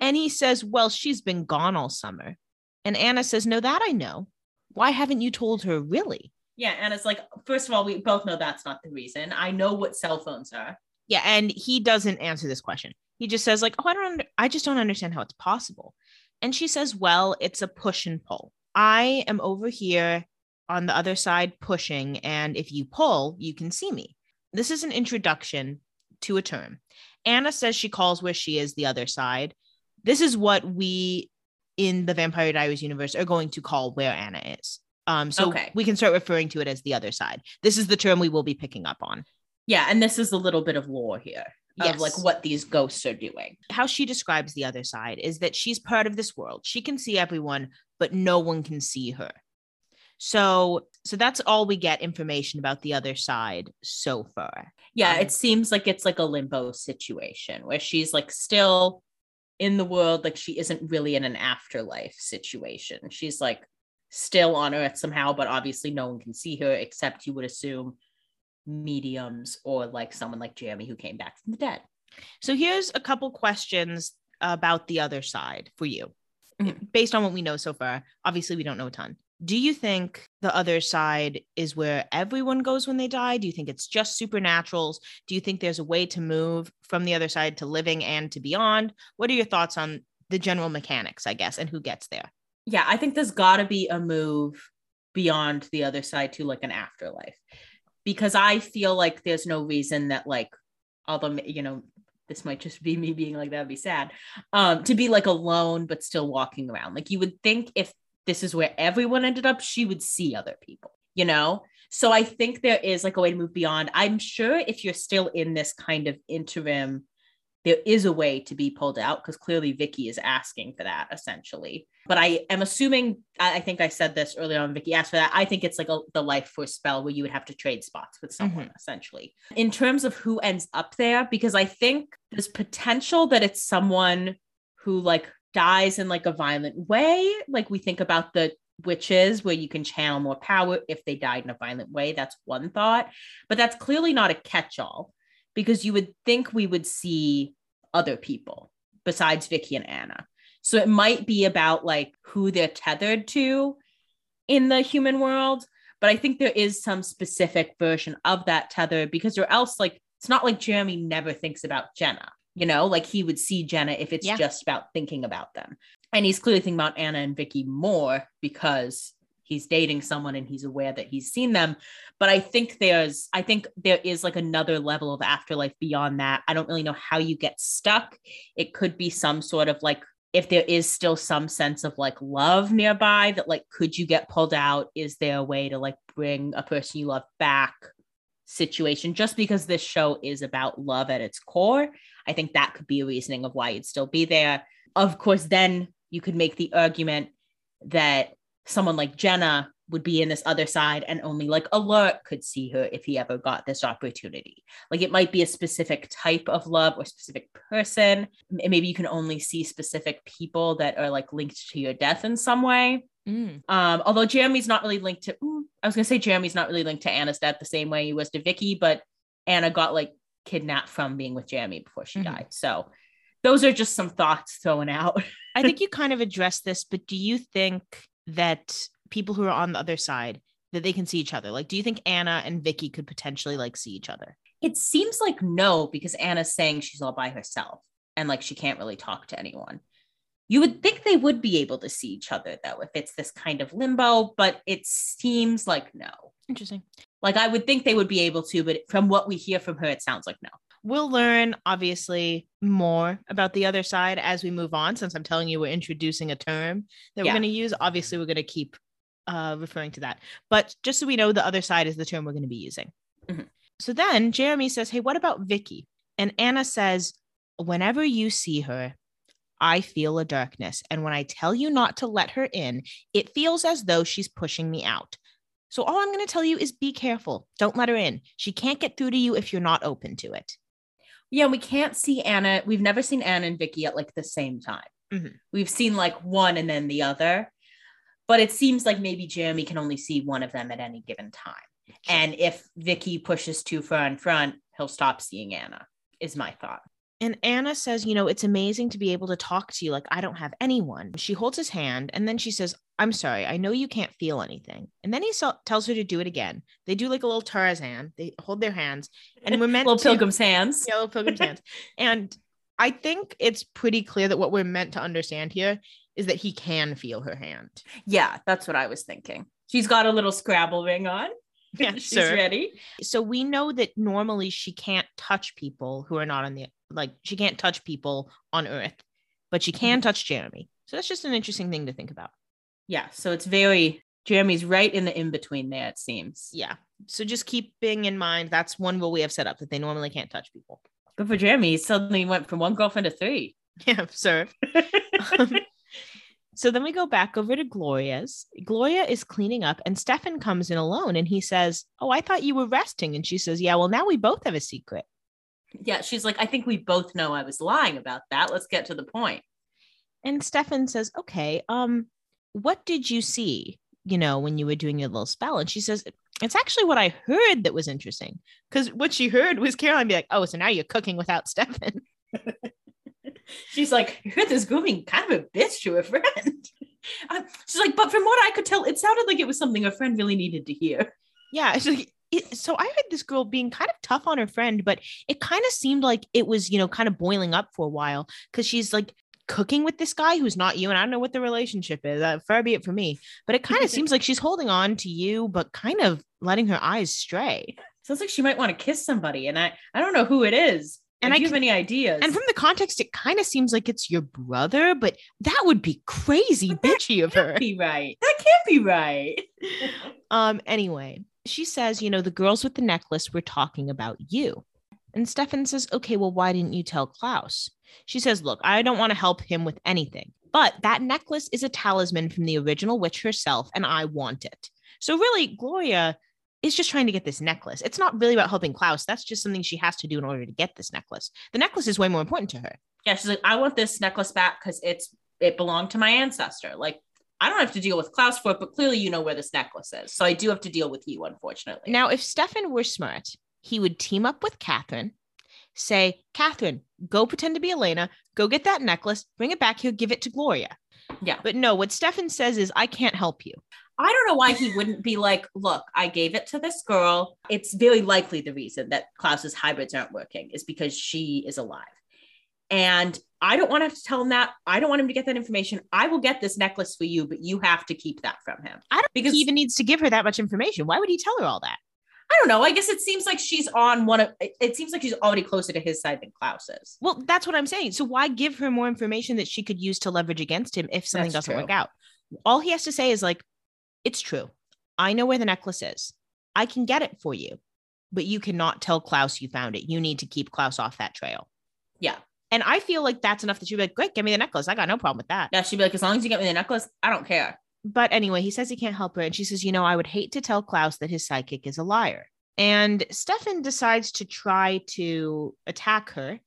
And he says, well, she's been gone all summer. And Anna says, no, that I know. Why haven't you told her really? Yeah, and it's like, first of all, we both know that's not the reason. I know what cell phones are. Yeah, and he doesn't answer this question. He just says like, oh, I just don't understand how it's possible. And she says, well, it's a push and pull. I am over here on the other side pushing, and if you pull, you can see me. This is an introduction to a term. Anna says she calls where she is the other side. This is what we in the Vampire Diaries universe are going to call where Anna is. We can start referring to it as the other side. This is the term we will be picking up on. Yeah. And this is a little bit of lore here of like what these ghosts are doing. How she describes the other side is that she's part of this world. She can see everyone, but no one can see her. So that's all we get information about the other side so far. Yeah. It seems like it's like a limbo situation where she's like still in the world. Like she isn't really in an afterlife situation. She's like, still on Earth somehow, but obviously no one can see her except you would assume mediums or like someone like Jeremy who came back from the dead. So here's a couple questions about the other side for you. Mm-hmm. Based on what we know so far, obviously we don't know a ton. Do you think the other side is where everyone goes when they die? Do you think it's just supernaturals? Do you think there's a way to move from the other side to living and to beyond? What are your thoughts on the general mechanics, I guess, and who gets there? Yeah, I think there's got to be a move beyond the other side to like an afterlife, because I feel like there's no reason that like, although, you know, this might just be me being like, that'd be sad to be like alone, but still walking around. Like you would think if this is where everyone ended up, she would see other people, you know? So I think there is like a way to move beyond. I'm sure if you're still in this kind of interim, there is a way to be pulled out because clearly Vicky is asking for that essentially. But I am assuming, I think I said this earlier on, Vicky asked for that. I think it's like the life force spell where you would have to trade spots with someone essentially. In terms of who ends up there, because I think there's potential that it's someone who like dies in like a violent way. Like we think about the witches where you can channel more power if they died in a violent way. That's one thought, but that's clearly not a catch-all because you would think we would see other people besides Vicky and Anna. So it might be about like who they're tethered to in the human world. But I think there is some specific version of that tether because or else like, it's not like Jeremy never thinks about Jenna. you know, like he would see Jenna if it's just about thinking about them. And he's clearly thinking about Anna and Vicky more because he's dating someone and he's aware that he's seen them. But I think there is like another level of afterlife beyond that. I don't really know how you get stuck. It could be some sort of like, if there is still some sense of like love nearby, that like, could you get pulled out? Is there a way to like bring a person you love back situation? Just because this show is about love at its core, I think that could be a reasoning of why you'd still be there. Of course, then you could make the argument that someone like Jenna would be in this other side and only like Alert could see her if he ever got this opportunity. Like it might be a specific type of love or specific person. Maybe you can only see specific people that are like linked to your death in some way. Although Jeremy's not really linked to, Jeremy's not really linked to Anna's death the same way he was to Vicky, but Anna got like kidnapped from being with Jeremy before she died. So those are just some thoughts thrown out. I think you kind of addressed this, but do you think that people who are on the other side, that they can see each other? Like, do you think Anna and Vicky could potentially like see each other? It seems like no, because Anna's saying she's all by herself and like, she can't really talk to anyone. You would think they would be able to see each other though, if it's this kind of limbo, but it seems like no. Interesting. Like I would think they would be able to, but from what we hear from her, it sounds like no. We'll learn, obviously, more about the other side as we move on, since I'm telling you we're introducing a term that we're going to use. Obviously, we're going to keep referring to that. But just so we know, the other side is the term we're going to be using. Mm-hmm. So then Jeremy says, hey, what about Vicky? And Anna says, whenever you see her, I feel a darkness. And when I tell you not to let her in, it feels as though she's pushing me out. So all I'm going to tell you is be careful. Don't let her in. She can't get through to you if you're not open to it. Yeah, we can't see Anna. We've never seen Anna and Vicky at like the same time. Mm-hmm. We've seen like one and then the other, but it seems like maybe Jeremy can only see one of them at any given time. Sure. And if Vicky pushes too far in front, he'll stop seeing Anna, is my thought. And Anna says, you know, it's amazing to be able to talk to you. Like, I don't have anyone. She holds his hand and then she says, I'm sorry, I know you can't feel anything. And then he tells her to do it again. They do like a little Tarzan. They hold their hands and we're meant little pilgrim's hands. Yeah, little pilgrim's hands. And I think it's pretty clear that what we're meant to understand here is that he can feel her hand. Yeah, that's what I was thinking. She's got a little Scrabble ring on. Yeah, she's ready. So we know that normally she can't touch people who are not on the, like she can't touch people on Earth, but she can touch Jeremy. So that's just an interesting thing to think about. Yeah. So it's very, Jeremy's right in the in-between there, it seems. Yeah. So just keeping in mind, that's one rule we have set up, that they normally can't touch people. Good for Jeremy. He suddenly went from one girlfriend to three. Yeah, sir. So then we go back over to Gloria's. Gloria is cleaning up and Stefan comes in alone and he says, oh, I thought you were resting. And she says, yeah, well, now we both have a secret. Yeah. She's like, I think we both know I was lying about that. Let's get to the point. And Stefan says, okay, what did you see, you know, when you were doing your little spell? And she says, it's actually what I heard that was interesting. Because what she heard was Caroline be like, oh, so now you're cooking without Stefan. She's like, Ruth is grooming kind of a bitch to her friend. She's like, but from what I could tell, it sounded like it was something a friend really needed to hear. Yeah. It's like, so I heard this girl being kind of tough on her friend, but it kind of seemed like it was, you know, kind of boiling up for a while because she's like cooking with this guy who's not you. And I don't know what the relationship is. Far be it from me. But it kind of seems like she's holding on to you, but kind of letting her eyes stray. Sounds like she might want to kiss somebody. And I don't know who it is. And I have any ideas. And from the context, it kind of seems like it's your brother, but that would be crazy bitchy of her. That can't be right. Anyway, she says, you know, the girls with the necklace were talking about you. And Stefan says, okay, well, why didn't you tell Klaus? She says, look, I don't want to help him with anything, but that necklace is a talisman from the original witch herself, and I want it. So really, Gloria is just trying to get this necklace. It's not really about helping Klaus. That's just something she has to do in order to get this necklace. The necklace is way more important to her. Yeah, she's like, I want this necklace back because it belonged to my ancestor. Like, I don't have to deal with Klaus for it, but clearly you know where this necklace is. So I do have to deal with you, unfortunately. Now, if Stefan were smart, he would team up with Catherine, say, Catherine, go pretend to be Elena, go get that necklace, bring it back here, give it to Gloria. Yeah. But no, what Stefan says is, I can't help you. I don't know why he wouldn't be like, look, I gave it to this girl. It's very likely the reason that Klaus's hybrids aren't working is because she is alive. And I don't want to have to tell him that. I don't want him to get that information. I will get this necklace for you, but you have to keep that from him. I don't think he even needs to give her that much information. Why would he tell her all that? I don't know. I guess it seems like she's on one of, it seems like she's already closer to his side than Klaus is. Well, that's what I'm saying. So why give her more information that she could use to leverage against him if something doesn't work out? All he has to say is like, it's true. I know where the necklace is. I can get it for you, but you cannot tell Klaus you found it. You need to keep Klaus off that trail. Yeah. And I feel like that's enough that she'd be like, great, give me the necklace. I got no problem with that. Yeah, she'd be like, as long as you get me the necklace, I don't care. But anyway, he says he can't help her. And she says, you know, I would hate to tell Klaus that his psychic is a liar. And Stefan decides to try to attack her.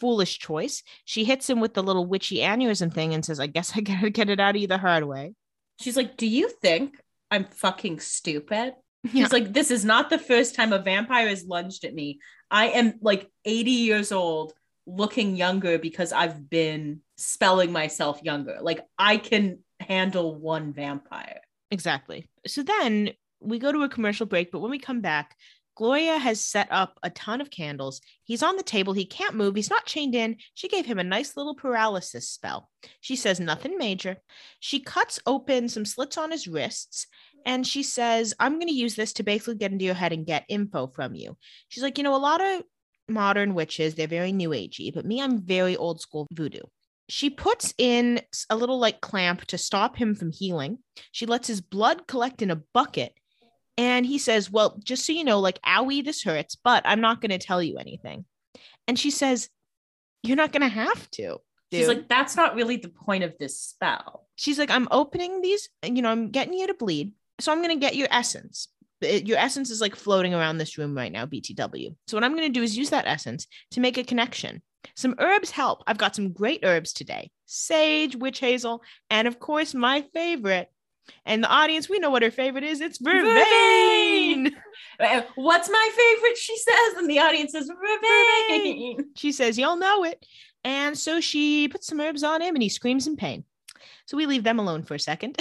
Foolish choice. She hits him with the little witchy aneurysm thing and says, I guess I gotta get it out of you the hard way. She's like, do you think I'm fucking stupid? Yeah. He's like, this is not the first time a vampire has lunged at me. I am like 80 years old. Looking younger because I've been spelling myself younger. Like I can handle one vampire. Exactly. So then we go to a commercial break, but when we come back, Gloria has set up a ton of candles. He's on the table. He can't move. He's not chained in. She gave him a nice little paralysis spell. She says nothing major. She cuts open some slits on his wrists and she says, I'm going to use this to basically get into your head and get info from you. She's like, you know, a lot of modern witches, they're very new agey, but me, I'm very old school voodoo. She puts in a little like clamp to stop him from healing. She lets his blood collect in a bucket. And he says, well, just so you know, like, owie, this hurts, but I'm not going to tell you anything. And she says, you're not going to have to. Dude. She's like, that's not really the point of this spell. She's like, I'm opening these, you know, I'm getting you to bleed. So I'm going to get your essence. Your essence is like floating around this room right now, BTW. So what I'm going to do is use that essence to make a connection. Some herbs help. I've got some great herbs today. Sage, witch hazel, and of course, my favorite. And the audience, we know what her favorite is. It's vervain. What's my favorite? She says, and the audience says, vervain. She says, y'all know it. And so she puts some herbs on him and he screams in pain. So we leave them alone for a second.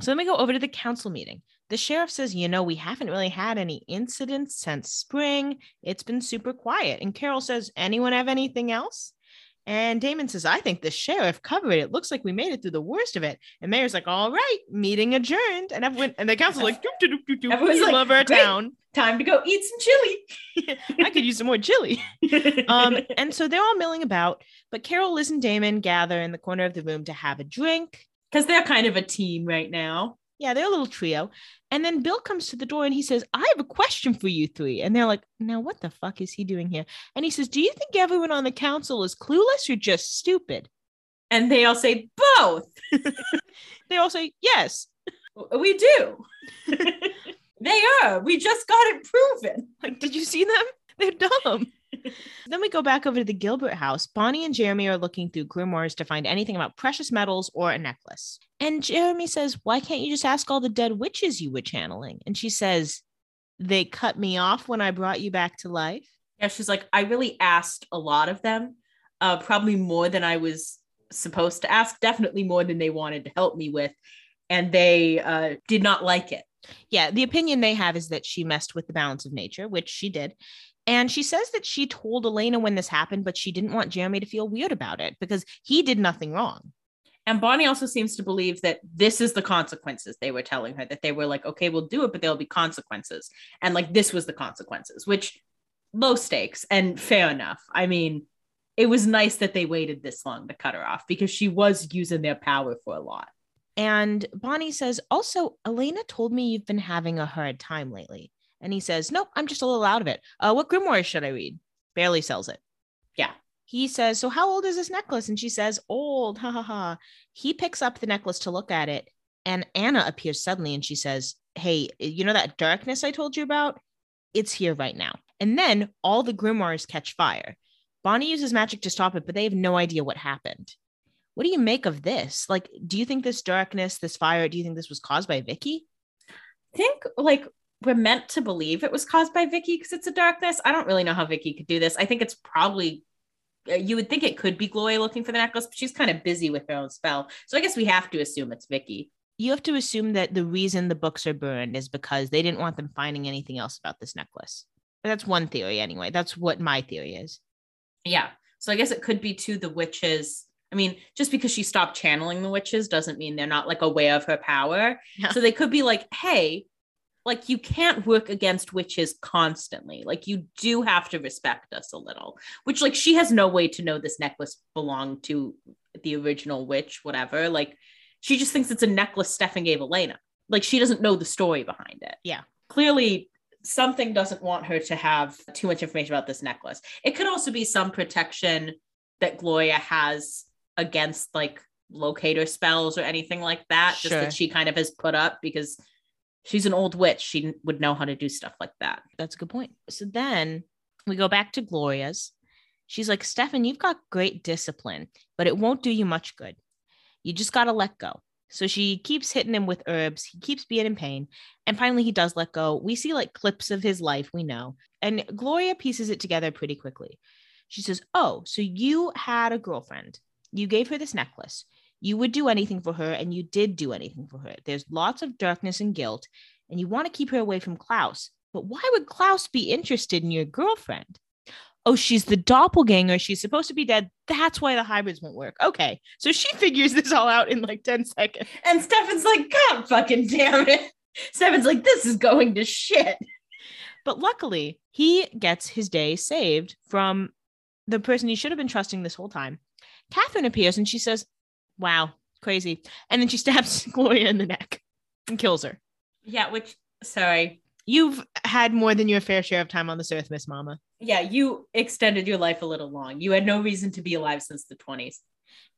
So then we go over to the council meeting. The sheriff says, you know, we haven't really had any incidents since spring. It's been super quiet. And Carol says, anyone have anything else? And Damon says, I think the sheriff covered it. It looks like we made it through the worst of it. And Mayor's like, all right, meeting adjourned. And everyone, and the council's like, we love our town. Time to go eat some chili. I could use some more chili. And so they're all milling about. But Carol, Liz, and Damon gather in the corner of the room to have a drink. Because they're kind of a team right now. Yeah, they're a little trio. And then Bill comes to the door and he says, I have a question for you three. And they're like, now what the fuck is he doing here? And he says, do you think everyone on the council is clueless or just stupid? And they all say both. They all say, yes. We do. They are. We just got it proven. Like, did you see them? They're dumb. Then we go back over to the Gilbert house. Bonnie and Jeremy are looking through grimoires to find anything about precious metals or a necklace. And Jeremy says, why can't you just ask all the dead witches you were channeling? And she says, they cut me off when I brought you back to life. Yeah, she's like, I really asked a lot of them, probably more than I was supposed to ask, definitely more than they wanted to help me with. And they did not like it. Yeah, the opinion they have is that she messed with the balance of nature, which she did. And she says that she told Elena when this happened, but she didn't want Jeremy to feel weird about it because he did nothing wrong. And Bonnie also seems to believe that this is the consequences they were telling her, that they were like, okay, we'll do it, but there'll be consequences. And like, this was the consequences, which low stakes and fair enough. I mean, it was nice that they waited this long to cut her off because she was using their power for a lot. And Bonnie says, also, Elena told me you've been having a hard time lately. And he says, nope, I'm just a little out of it. What grimoire should I read? Barely sells it. Yeah. He says, so how old is this necklace? And she says, old, ha ha ha. He picks up the necklace to look at it. And Anna appears suddenly and she says, hey, you know that darkness I told you about? It's here right now. And then all the grimoires catch fire. Bonnie uses magic to stop it, but they have no idea what happened. What do you make of this? Like, do you think this darkness, this fire, do you think this was caused by Vicky? I think like, we're meant to believe it was caused by Vicky because it's a darkness. I don't really know how Vicky could do this. I think it's probably, you would think it could be Gloria looking for the necklace, but she's kind of busy with her own spell. So I guess we have to assume it's Vicky. You have to assume that the reason the books are burned is because they didn't want them finding anything else about this necklace. But that's one theory anyway. That's what my theory is. Yeah. So I guess it could be too the witches. I mean, just because she stopped channeling the witches doesn't mean they're not like aware of her power. Yeah. So they could be like, hey, like you can't work against witches constantly. Like you do have to respect us a little, which like she has no way to know this necklace belonged to the original witch, whatever. Like she just thinks it's a necklace Stefan gave Elena. Like she doesn't know the story behind it. Yeah. Clearly something doesn't want her to have too much information about this necklace. It could also be some protection that Gloria has against like locator spells or anything like that. Sure. Just that she kind of has put up because she's an old witch. She would know how to do stuff like that. That's a good point. So then we go back to Gloria's. She's like, Stefan, you've got great discipline, but it won't do you much good. You just got to let go. So she keeps hitting him with herbs. He keeps being in pain. And finally, he does let go. We see like clips of his life, we know. And Gloria pieces it together pretty quickly. She says, oh, so you had a girlfriend. You gave her this necklace. You would do anything for her, and you did do anything for her. There's lots of darkness and guilt, and you want to keep her away from Klaus. But why would Klaus be interested in your girlfriend? Oh, she's the doppelganger. She's supposed to be dead. That's why the hybrids won't work. Okay. So she figures this all out in like 10 seconds. And Stefan's like, God fucking damn it. Stefan's like, this is going to shit. But luckily, he gets his day saved from the person he should have been trusting this whole time. Catherine appears and she says, wow, crazy. And then she stabs Gloria in the neck and kills her. Yeah, which, sorry. You've had more than your fair share of time on this earth, Miss Mama. Yeah, you extended your life a little long. You had no reason to be alive since the 20s.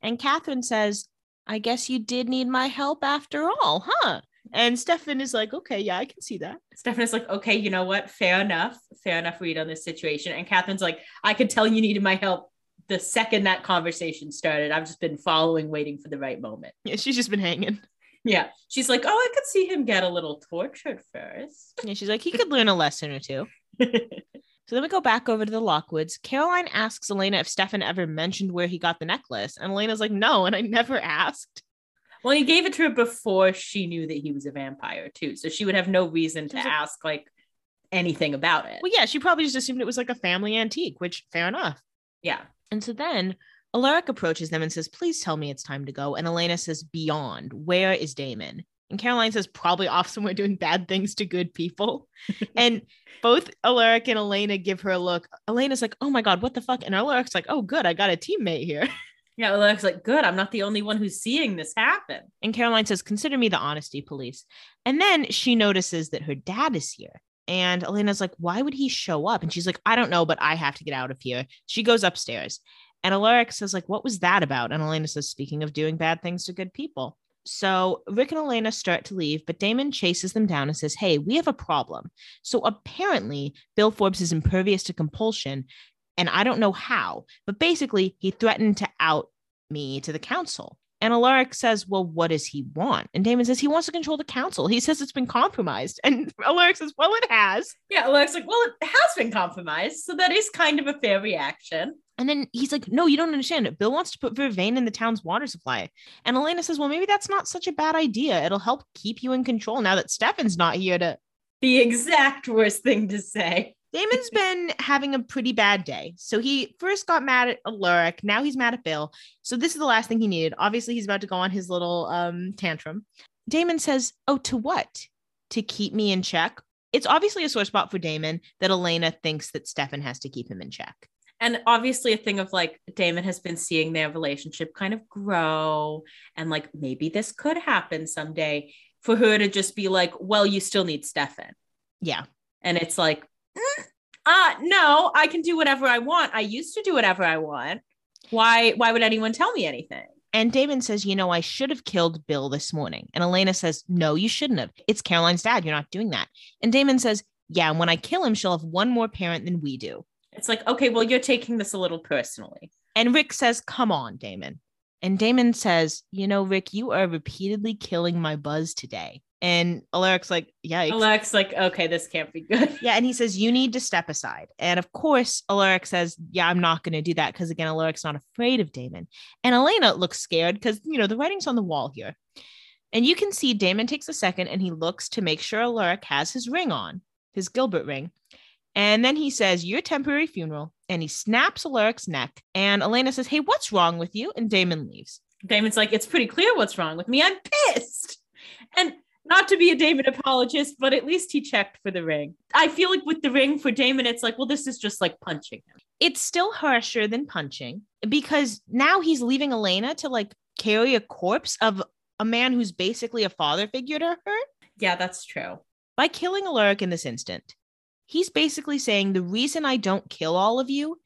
And Catherine says, I guess you did need my help after all, huh? And Stefan is like, okay, yeah, I can see that. Stefan is like, okay, you know what? Fair enough. Fair enough read on this situation. And Catherine's like, I could tell you needed my help the second that conversation started. I've just been following, waiting for the right moment. Yeah, she's just been hanging. Yeah. She's like, oh, I could see him get a little tortured first. Yeah, she's like, he could learn a lesson or two. So then we go back over to the Lockwoods. Caroline asks Elena if Stefan ever mentioned where he got the necklace. And Elena's like, no, and I never asked. Well, he gave it to her before she knew that he was a vampire too. So she would have no reason to ask like anything about it. Well, yeah, she probably just assumed it was like a family antique, which fair enough. Yeah. And so then Alaric approaches them and says, please tell me it's time to go. And Elena says, beyond, where is Damon? And Caroline says, probably off somewhere doing bad things to good people. And both Alaric and Elena give her a look. Elena's like, oh my God, what the fuck? And Alaric's like, oh good, I got a teammate here. Yeah, Alaric's like, good, I'm not the only one who's seeing this happen. And Caroline says, consider me the honesty police. And then she notices that her dad is here. And Elena's like, why would he show up? And she's like, I don't know, but I have to get out of here. She goes upstairs. And Alaric says, like, what was that about? And Elena says, speaking of doing bad things to good people. So Rick and Elena start to leave, but Damon chases them down and says, hey, we have a problem. So apparently Bill Forbes is impervious to compulsion, and I don't know how, but basically he threatened to out me to the council. And Alaric says, well, what does he want? And Damon says, he wants to control the council. He says it's been compromised. And Alaric says, well, it has. Yeah, Alaric's like, well, it has been compromised. So that is kind of a fair reaction. And then he's like, no, you don't understand it. Bill wants to put Vervain in the town's water supply. And Elena says, well, maybe that's not such a bad idea. It'll help keep you in control now that Stefan's not here to... The exact worst thing to say. Damon's been having a pretty bad day. So he first got mad at Alaric. Now he's mad at Bill. So this is the last thing he needed. Obviously, he's about to go on his little tantrum. Damon says, oh, to what? To keep me in check? It's obviously a sore spot for Damon that Elena thinks that Stefan has to keep him in check. And obviously a thing of like, Damon has been seeing their relationship kind of grow. And like, maybe this could happen someday. For her to just be like, well, you still need Stefan. Yeah. And it's like, no, I can do whatever I want. I used to do whatever I want. Why would anyone tell me anything? And Damon says, you know, I should have killed Bill this morning. And Elena says, no, you shouldn't have. It's Caroline's dad. You're not doing that. And Damon says, yeah, and when I kill him, she'll have one more parent than we do. It's like, okay, well, you're taking this a little personally. And Rick says, come on, Damon. And Damon says, you know, Rick, you are repeatedly killing my buzz today. And Alaric's like, yikes. Alaric's like, okay, this can't be good. Yeah, and he says, you need to step aside. And of course, Alaric says, yeah, I'm not going to do that. Because again, Alaric's not afraid of Damon. And Elena looks scared because, you know, the writing's on the wall here. And you can see Damon takes a second and he looks to make sure Alaric has his ring on, his Gilbert ring. And then he says, your temporary funeral. And he snaps Alaric's neck. And Elena says, hey, what's wrong with you? And Damon leaves. Damon's like, it's pretty clear what's wrong with me. I'm pissed. And not to be a Damon apologist, but at least he checked for the ring. I feel like with the ring for Damon, it's like, well, this is just like punching him. It's still harsher than punching because now he's leaving Elena to like carry a corpse of a man who's basically a father figure to her. Yeah, that's true. By killing Alaric in this instant, he's basically saying the reason I don't kill all of you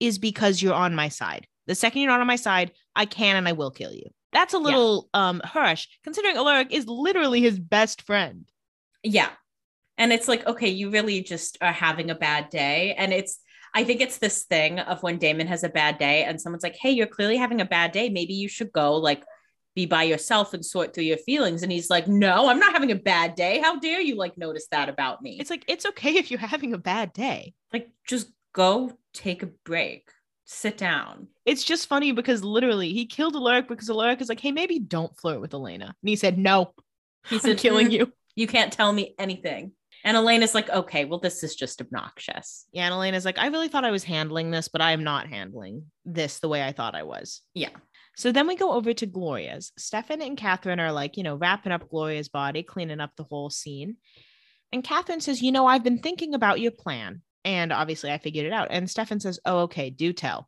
is because you're on my side. The second you're not on my side, I can and I will kill you. That's a little harsh, considering Alaric is literally his best friend. Yeah. And it's like, okay, you really just are having a bad day. And I think it's this thing of when Damon has a bad day and someone's like, hey, you're clearly having a bad day. Maybe you should go like be by yourself and sort through your feelings. And he's like, no, I'm not having a bad day. How dare you like notice that about me? It's like, it's okay if you're having a bad day. Like, just go take a break. Sit down. It's just funny because literally he killed Alaric because Alaric is like, hey, maybe don't flirt with Elena. And he said, no, he's killing you. You can't tell me anything. And Elena's like, okay, well, this is just obnoxious. Yeah. And Elena's like, I really thought I was handling this, but I am not handling this the way I thought I was. Yeah. So then we go over to Gloria's. Stefan and Catherine are like, you know, wrapping up Gloria's body, cleaning up the whole scene. And Catherine says, you know, I've been thinking about your plan. And obviously I figured it out. And Stefan says, oh, okay, do tell.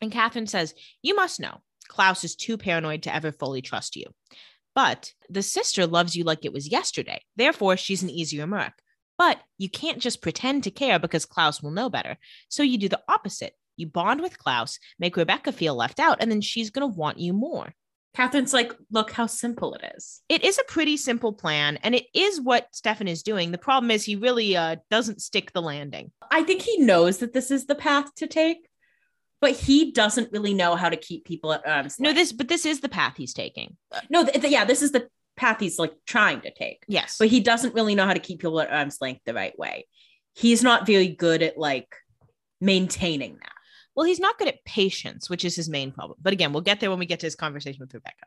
And Catherine says, you must know, Klaus is too paranoid to ever fully trust you. But the sister loves you like it was yesterday. Therefore, she's an easier mark. But you can't just pretend to care because Klaus will know better. So you do the opposite. You bond with Klaus, make Rebecca feel left out, and then she's going to want you more. Catherine's like, look how simple it is. It is a pretty simple plan, and it is what Stefan is doing. The problem is he really doesn't stick the landing. I think he knows that this is the path to take, but he doesn't really know how to keep people at arm's length. But this is the path he's taking. No, this is the path he's like trying to take. Yes. But he doesn't really know how to keep people at arm's length the right way. He's not very good at like maintaining that. Well, he's not good at patience, which is his main problem. But again, we'll get there when we get to his conversation with Rebecca.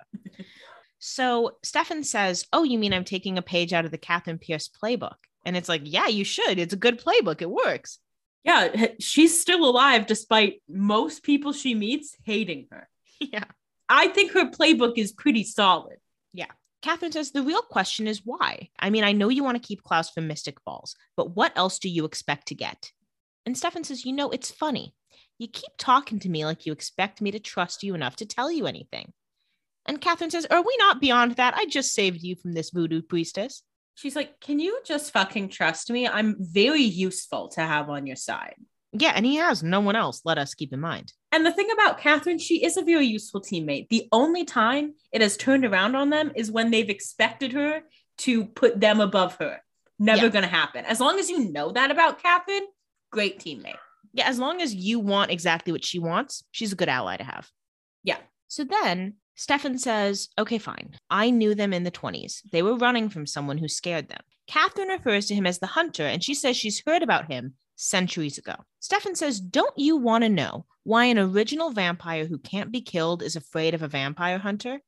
So Stefan says, oh, you mean I'm taking a page out of the Catherine Pierce playbook? And it's like, yeah, you should. It's a good playbook. It works. Yeah. She's still alive despite most people she meets hating her. Yeah. I think her playbook is pretty solid. Yeah. Catherine says, the real question is why? I mean, I know you want to keep Klaus from Mystic Falls, but what else do you expect to get? And Stefan says, you know, it's funny. You keep talking to me like you expect me to trust you enough to tell you anything. And Catherine says, are we not beyond that? I just saved you from this voodoo priestess. She's like, can you just fucking trust me? I'm very useful to have on your side. Yeah, and he has no one else, let us keep in mind. And the thing about Catherine, she is a very useful teammate. The only time it has turned around on them is when they've expected her to put them above her. Never going to happen. As long as you know that about Catherine, great teammate. Yeah, as long as you want exactly what she wants, she's a good ally to have. Yeah. So then Stefan says, okay, fine. I knew them in the 20s. They were running from someone who scared them. Catherine refers to him as the hunter, and she says she's heard about him centuries ago. Stefan says, don't you want to know why an original vampire who can't be killed is afraid of a vampire hunter?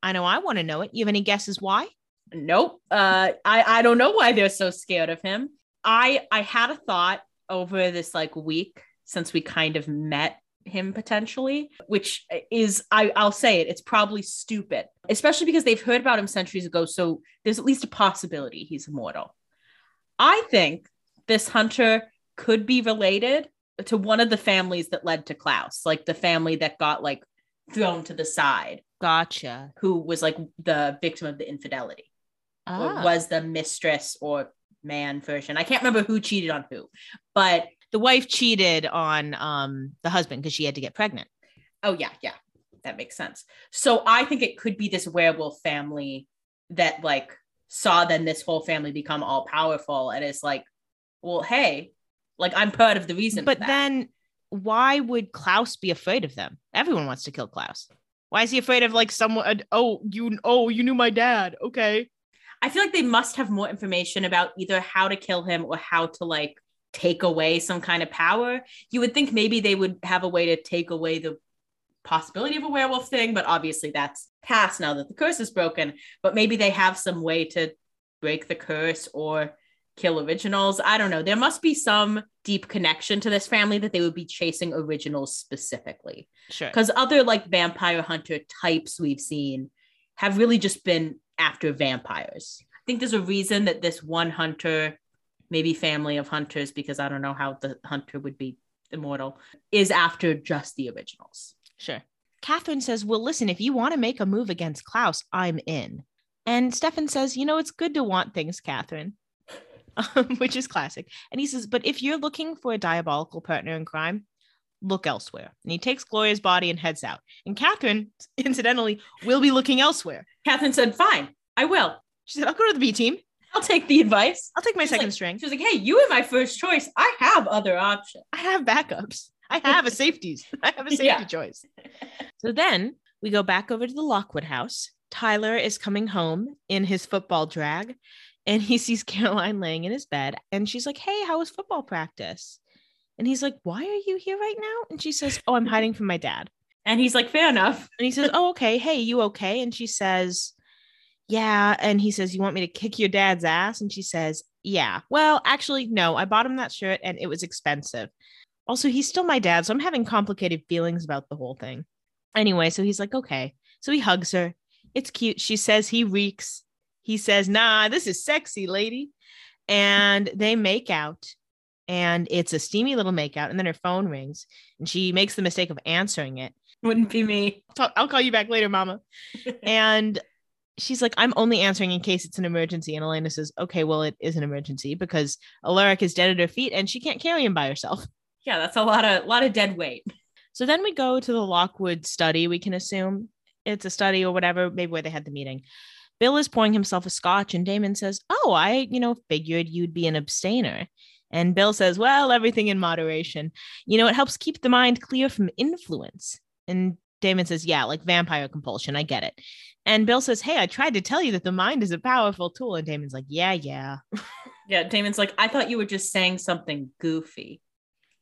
I know I want to know it. You have any guesses why? Nope. I don't know why they're so scared of him. I had a thought over this like week since we kind of met him potentially, which is, I'll say it's probably stupid, especially because they've heard about him centuries ago. So there's at least a possibility he's immortal. I think this hunter could be related to one of the families that led to Klaus, like the family that got like thrown to the side. Gotcha. Who was like the victim of the infidelity or was the mistress or man version. I can't remember who cheated on who, but the wife cheated on the husband because she had to get pregnant. Oh yeah. Yeah. That makes sense. So I think it could be this werewolf family that like saw then this whole family become all powerful. And it's like, well, hey, like I'm part of the reason. But then why would Klaus be afraid of them? Everyone wants to kill Klaus. Why is he afraid of like someone? Oh, you knew my dad. Okay. I feel like they must have more information about either how to kill him or how to like take away some kind of power. You would think maybe they would have a way to take away the possibility of a werewolf thing, but obviously that's past now that the curse is broken, but maybe they have some way to break the curse or kill originals. I don't know. There must be some deep connection to this family that they would be chasing originals specifically. Sure. Because other like vampire hunter types we've seen have really just been after vampires. I think there's a reason that this one hunter, maybe family of hunters, because I don't know how the hunter would be immortal, is after just the originals. Sure. Catherine says, well, listen, if you want to make a move against Klaus, I'm in. And Stefan says, you know, it's good to want things, Catherine, which is classic. And he says, but if you're looking for a diabolical partner in crime, look elsewhere. And he takes Gloria's body and heads out. And Catherine, incidentally, will be looking elsewhere. Catherine said, fine, I will. She said, I'll go to the B team. I'll take the advice. I'll take my second string. She was like, hey, you were my first choice. I have other options. I have backups. I have a safeties. I have a safety choice. So then we go back over to the Lockwood house. Tyler is coming home in his football drag and he sees Caroline laying in his bed and she's like, hey, how was football practice? And he's like, why are you here right now? And she says, oh, I'm hiding from my dad. And he's like, fair enough. And he says, oh, okay. Hey, you okay? And she says, yeah. And he says, you want me to kick your dad's ass? And she says, yeah, well, actually, no, I bought him that shirt and it was expensive. Also, he's still my dad, so I'm having complicated feelings about the whole thing. Anyway, so he's like, okay. So he hugs her. It's cute. She says he reeks. He says, nah, this is sexy, lady. And they make out. And it's a steamy little makeout. And then her phone rings. And she makes the mistake of answering it. Wouldn't be me. I'll call you back later, mama. And she's like, I'm only answering in case it's an emergency. And Elena says, okay, well, it is an emergency because Alaric is dead at her feet and she can't carry him by herself. Yeah, that's a lot of dead weight. So then we go to the Lockwood study. We can assume it's a study or whatever, maybe where they had the meeting. Bill is pouring himself a scotch and Damon says, oh, I, figured you'd be an abstainer. And Bill says, well, everything in moderation. You know, it helps keep the mind clear from influence. And Damon says, yeah, like vampire compulsion. I get it. And Bill says, hey, I tried to tell you that the mind is a powerful tool. And Damon's like, yeah. Yeah, Damon's like, I thought you were just saying something goofy.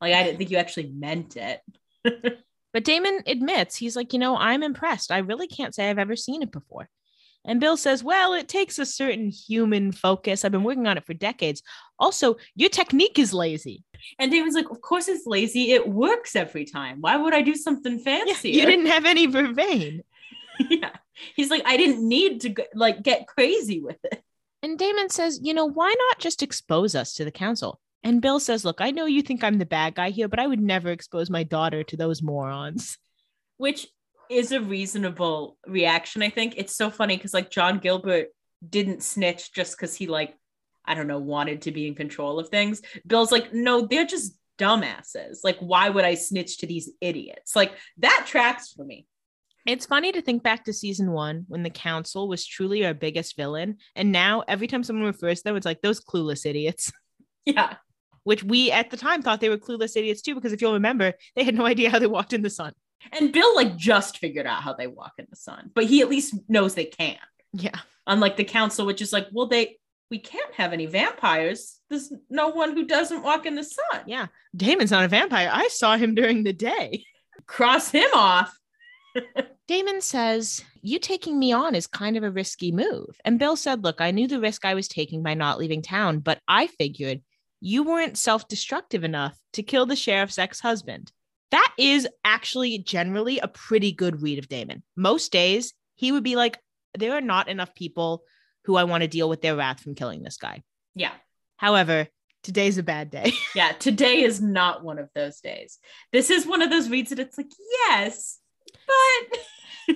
Like, I didn't think you actually meant it. But Damon admits, he's like, I'm impressed. I really can't say I've ever seen it before. And Bill says, well, it takes a certain human focus. I've been working on it for decades. Also, your technique is lazy. And Damon's like, of course it's lazy. It works every time. Why would I do something fancier? Yeah, you didn't have any vervain. Yeah. He's like, I didn't need to get crazy with it. And Damon says, why not just expose us to the council? And Bill says, look, I know you think I'm the bad guy here, but I would never expose my daughter to those morons. Which is a reasonable reaction, I think. It's so funny because John Gilbert didn't snitch just because he wanted to be in control of things. Bill's like, no, they're just dumbasses. Why would I snitch to these idiots? That tracks for me. It's funny to think back to season 1 when the council was truly our biggest villain. And now every time someone refers to them, it's like those clueless idiots. Yeah. Which we at the time thought they were clueless idiots too, because if you'll remember, they had no idea how they walked in the sun. And Bill just figured out how they walk in the sun, but he at least knows they can. Yeah. Unlike the council, which is like, well, we can't have any vampires. There's no one who doesn't walk in the sun. Yeah. Damon's not a vampire. I saw him during the day. Cross him off. Damon says, you taking me on is kind of a risky move. And Bill said, look, I knew the risk I was taking by not leaving town, but I figured you weren't self-destructive enough to kill the sheriff's ex-husband. That is actually generally a pretty good read of Damon. Most days he would be like, there are not enough people who I want to deal with their wrath from killing this guy. Yeah. However, today's a bad day. Yeah. Today is not one of those days. This is one of those reads that it's like, yes, but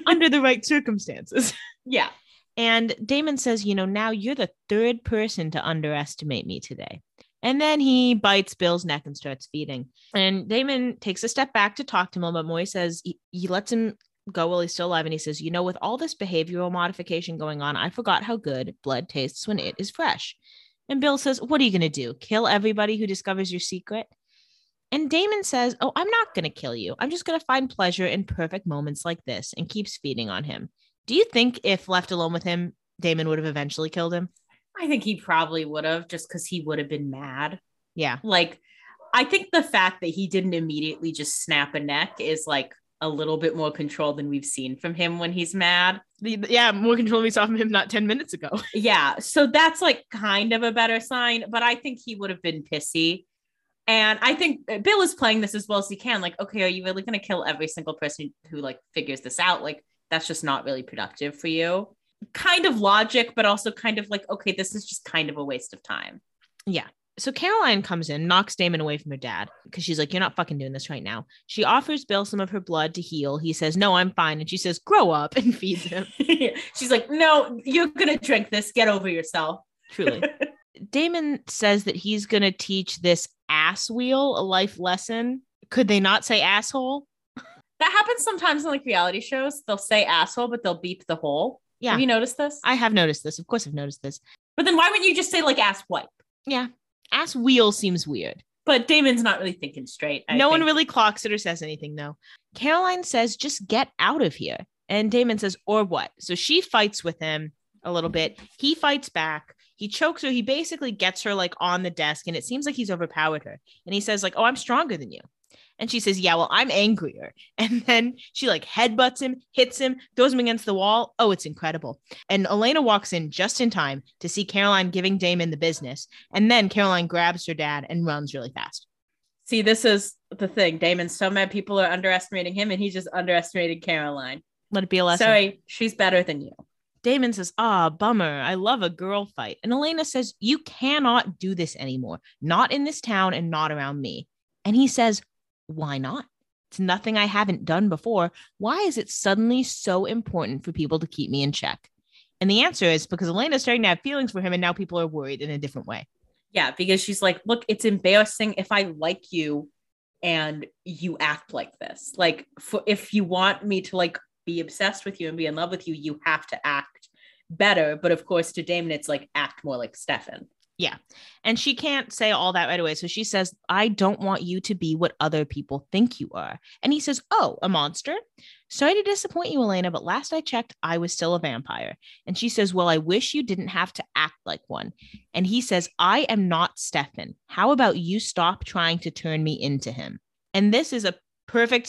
under the right circumstances. Yeah. And Damon says, now you're the third person to underestimate me today. And then he bites Bill's neck and starts feeding. And Damon takes a step back to talk to him a little bit more. He says he lets him go while he's still alive. And he says, with all this behavioral modification going on, I forgot how good blood tastes when it is fresh. And Bill says, what are you going to do? Kill everybody who discovers your secret? And Damon says, oh, I'm not going to kill you. I'm just going to find pleasure in perfect moments like this, and keeps feeding on him. Do you think if left alone with him, Damon would have eventually killed him? I think he probably would have, just because he would have been mad. Yeah. I think the fact that he didn't immediately just snap a neck is a little bit more control than we've seen from him when he's mad. Yeah, more control we saw from him not 10 minutes ago. Yeah, so that's like kind of a better sign, but I think he would have been pissy. And I think Bill is playing this as well as he can. Like, okay, are you really going to kill every single person who like figures this out? Like, that's just not really productive for you. Kind of logic, but also kind of like, okay, this is just kind of a waste of time. Yeah. So Caroline comes in, knocks Damon away from her dad because she's like, you're not fucking doing this right now. She offers Bill some of her blood to heal. He says, no, I'm fine. And she says, grow up, and feeds him. She's like, no, you're going to drink this. Get over yourself. Truly. Damon says that he's going to teach this ass wheel a life lesson. Could they not say asshole? That happens sometimes in like reality shows. They'll say asshole, but they'll beep the hole. Yeah. Have you noticed this? I have noticed this. Of course I've noticed this. But then why wouldn't you just say like ass wipe? Yeah. Ass wheel seems weird. But Damon's not really thinking straight. No one really clocks it or says anything though. Caroline says, just get out of here. And Damon says, or what? So she fights with him a little bit. He fights back. He chokes her. He basically gets her like on the desk, and it seems like he's overpowered her. And he says like, oh, I'm stronger than you. And she says, yeah, well, I'm angrier. And then she like headbutts him, hits him, throws him against the wall. Oh, it's incredible. And Elena walks in just in time to see Caroline giving Damon the business. And then Caroline grabs her dad and runs really fast. See, this is the thing. Damon's so mad people are underestimating him, and he just underestimated Caroline. Let it be a lesson. Sorry, she's better than you. Damon says, ah, bummer. I love a girl fight. And Elena says, you cannot do this anymore. Not in this town and not around me. And he says, why not? It's nothing I haven't done before. Why is it suddenly so important for people to keep me in check? And the answer is because Elena's starting to have feelings for him, and now people are worried in a different way. Yeah, because she's like, look, it's embarrassing if I like you and you act like this. Like, if you want me to like be obsessed with you and be in love with you, you have to act better. But of course, to Damon, it's like, act more like Stefan. Yeah. And she can't say all that right away. So she says, I don't want you to be what other people think you are. And he says, oh, a monster? Sorry to disappoint you, Elena, but last I checked, I was still a vampire. And she says, well, I wish you didn't have to act like one. And he says, I am not Stefan. How about you stop trying to turn me into him? And this is a perfect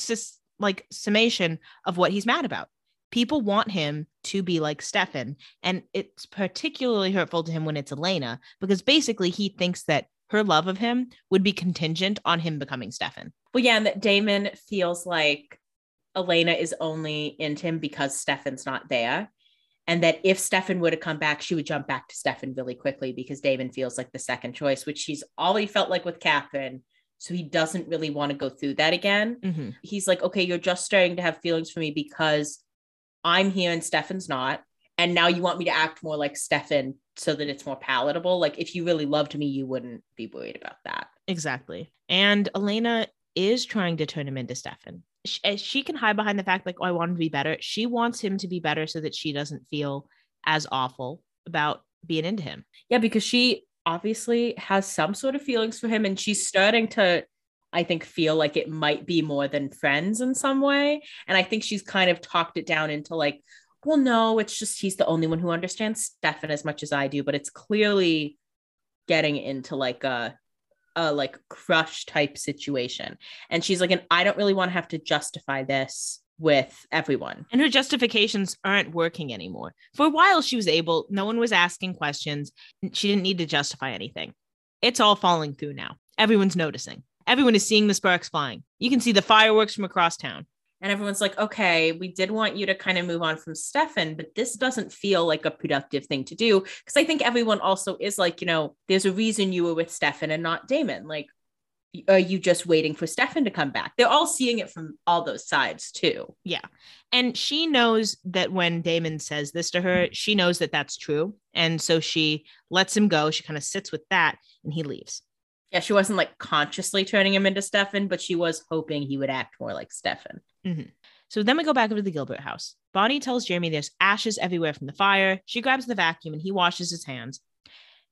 summation of what he's mad about. People want him to be like Stefan, and it's particularly hurtful to him when it's Elena, because basically he thinks that her love of him would be contingent on him becoming Stefan. Well, yeah, and that Damon feels like Elena is only into him because Stefan's not there, and that if Stefan were to come back, she would jump back to Stefan really quickly because Damon feels like the second choice, which she's already felt like with Catherine. So he doesn't really want to go through that again. Mm-hmm. He's like, okay, you're just starting to have feelings for me because I'm here and Stefan's not. And now you want me to act more like Stefan so that it's more palatable. Like, if you really loved me, you wouldn't be worried about that. Exactly. And Elena is trying to turn him into Stefan. She can hide behind the fact like, oh, I want him to be better. She wants him to be better so that she doesn't feel as awful about being into him. Yeah, because she obviously has some sort of feelings for him, and she's starting to, I think, feel like it might be more than friends in some way. And I think she's kind of talked it down into like, well, no, it's just, he's the only one who understands Stefan as much as I do, but it's clearly getting into like a like crush type situation. And she's like, and I don't really want to have to justify this with everyone. And her justifications aren't working anymore. For a while, she was able, no one was asking questions. She didn't need to justify anything. It's all falling through now. Everyone's noticing. Everyone is seeing the sparks flying. You can see the fireworks from across town. And everyone's like, okay, we did want you to kind of move on from Stefan, but this doesn't feel like a productive thing to do. Because I think everyone also is like, you know, there's a reason you were with Stefan and not Damon. Like, are you just waiting for Stefan to come back? They're all seeing it from all those sides too. Yeah. And she knows that when Damon says this to her, she knows that that's true. And so she lets him go. She kind of sits with that and he leaves. Yeah, she wasn't like consciously turning him into Stefan, but she was hoping he would act more like Stefan. Mm-hmm. So then we go back over to the Gilbert house. Bonnie tells Jeremy there's ashes everywhere from the fire. She grabs the vacuum and he washes his hands.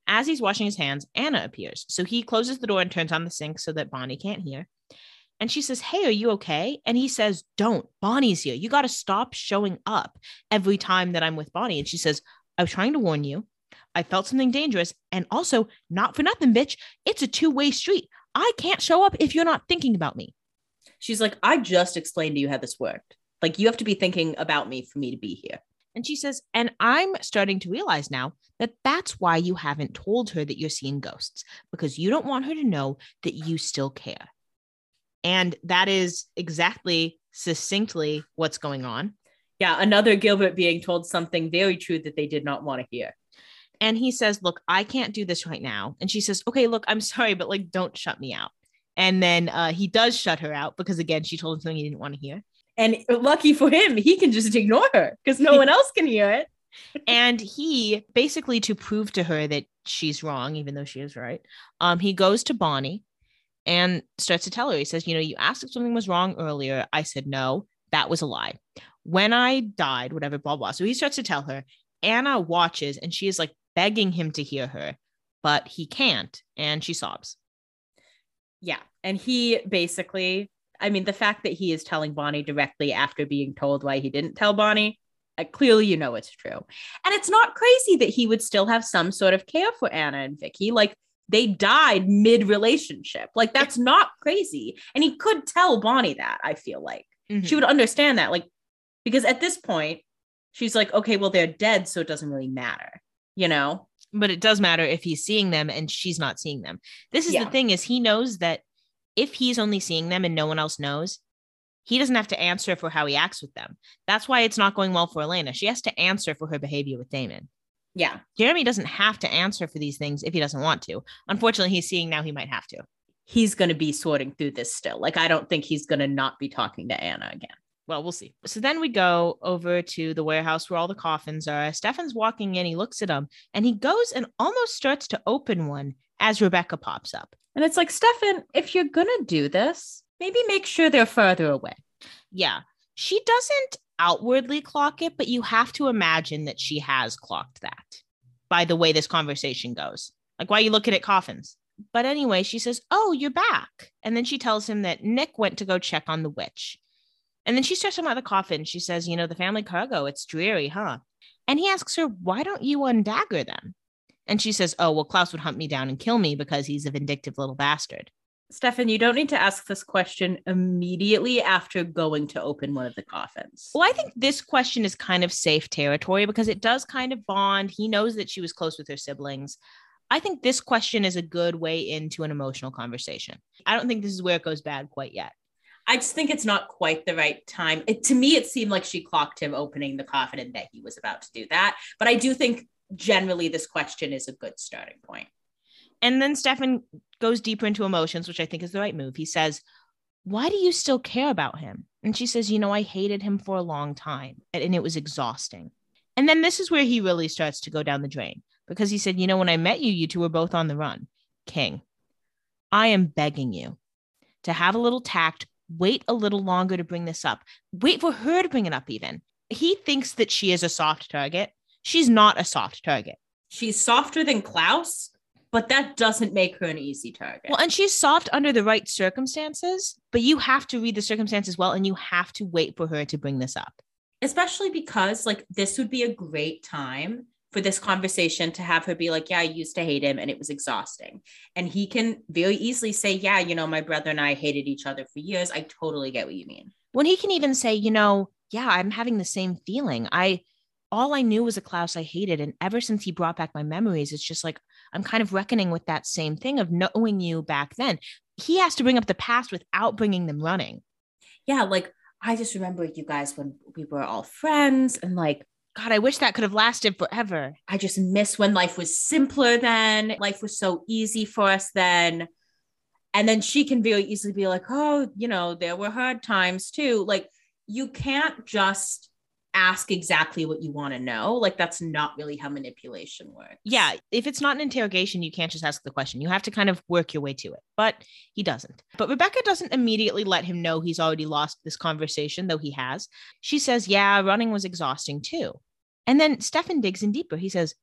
As he's washing his hands, Anna appears. So he closes the door and turns on the sink so that Bonnie can't hear. And she says, hey, are you okay? And he says, don't. Bonnie's here. You got to stop showing up every time that I'm with Bonnie. And she says, I was trying to warn you. I felt something dangerous, and also not for nothing, bitch. It's a two-way street. I can't show up if you're not thinking about me. She's like, I just explained to you how this worked. Like, you have to be thinking about me for me to be here. And she says, and I'm starting to realize now that that's why you haven't told her that you're seeing ghosts, because you don't want her to know that you still care. And that is exactly, succinctly what's going on. Yeah, another Gilbert being told something very true that they did not want to hear. And he says, look, I can't do this right now. And she says, okay, look, I'm sorry, but like, don't shut me out. And then he does shut her out because, again, she told him something he didn't want to hear. And lucky for him, he can just ignore her because no one else can hear it. And he basically, to prove to her that she's wrong, even though she is right, he goes to Bonnie and starts to tell her. He says, you know, you asked if something was wrong earlier. I said, no, that was a lie. When I died, whatever, blah, blah. So he starts to tell her. Anna watches and she is like begging him to hear her, but he can't. And she sobs. Yeah. And he basically, I mean, the fact that he is telling Bonnie directly after being told why he didn't tell Bonnie, clearly, you know, it's true. And it's not crazy that he would still have some sort of care for Anna and Vicky. Like, they died mid-relationship. Like, that's not crazy. And he could tell Bonnie that, I feel like. Mm-hmm. She would understand that. Like, because at this point, she's like, okay, well, they're dead, so it doesn't really matter, you know? But it does matter if he's seeing them and she's not seeing them. This is the thing, is he knows that if he's only seeing them and no one else knows, he doesn't have to answer for how he acts with them. That's why it's not going well for Elena. She has to answer for her behavior with Damon. Yeah. Jeremy doesn't have to answer for these things if he doesn't want to. Unfortunately, he's seeing now he might have to. He's going to be sorting through this still. Like, I don't think he's going to not be talking to Anna again. Well, we'll see. So then we go over to the warehouse where all the coffins are. Stefan's walking in, he looks at them, and he goes and almost starts to open one as Rebecca pops up. And it's like, Stefan, if you're going to do this, maybe make sure they're further away. Yeah. She doesn't outwardly clock it, but you have to imagine that she has clocked that by the way this conversation goes. Like, why are you looking at coffins? But anyway, she says, oh, you're back. And then she tells him that Nick went to go check on the witch. And then she starts talking about the coffin. She says, you know, the family cargo, it's dreary, huh? And he asks her, why don't you undagger them? And she says, oh, well, Klaus would hunt me down and kill me because he's a vindictive little bastard. Stefan, you don't need to ask this question immediately after going to open one of the coffins. Well, I think this question is kind of safe territory because it does kind of bond. He knows that she was close with her siblings. I think this question is a good way into an emotional conversation. I don't think this is where it goes bad quite yet. I just think it's not quite the right time. To me, it seemed like she clocked him opening the coffin and that he was about to do that. But I do think generally this question is a good starting point. And then Stefan goes deeper into emotions, which I think is the right move. He says, why do you still care about him? And she says, you know, I hated him for a long time and it was exhausting. And then this is where he really starts to go down the drain because he said, you know, when I met you, you two were both on the run. King, I am begging you to have a little tact. Wait a little longer to bring this up. Wait for her to bring it up even. He thinks that she is a soft target. She's not a soft target. She's softer than Klaus, but that doesn't make her an easy target. Well, and she's soft under the right circumstances, but you have to read the circumstances well, and you have to wait for her to bring this up. Especially because like this would be a great time for this conversation to have her be like, yeah, I used to hate him and it was exhausting. And he can very easily say, yeah, you know, my brother and I hated each other for years. I totally get what you mean. When he can even say, you know, yeah, I'm having the same feeling. All I knew was a Klaus I hated. And ever since he brought back my memories, it's just like, I'm kind of reckoning with that same thing of knowing you back then. He has to bring up the past without bringing them running. Yeah. Like, I just remember you guys when we were all friends and like, God, I wish that could have lasted forever. I just miss when life was simpler then. Life was so easy for us then. And then she can very easily be like, oh, you know, there were hard times too. Like you can't just ask exactly what you want to know. Like that's not really how manipulation works. Yeah. If it's not an interrogation, you can't just ask the question. You have to kind of work your way to it, but he doesn't. But Rebecca doesn't immediately let him know he's already lost this conversation, though he has. She says, yeah, running was exhausting too. And then Stefan digs in deeper. He says,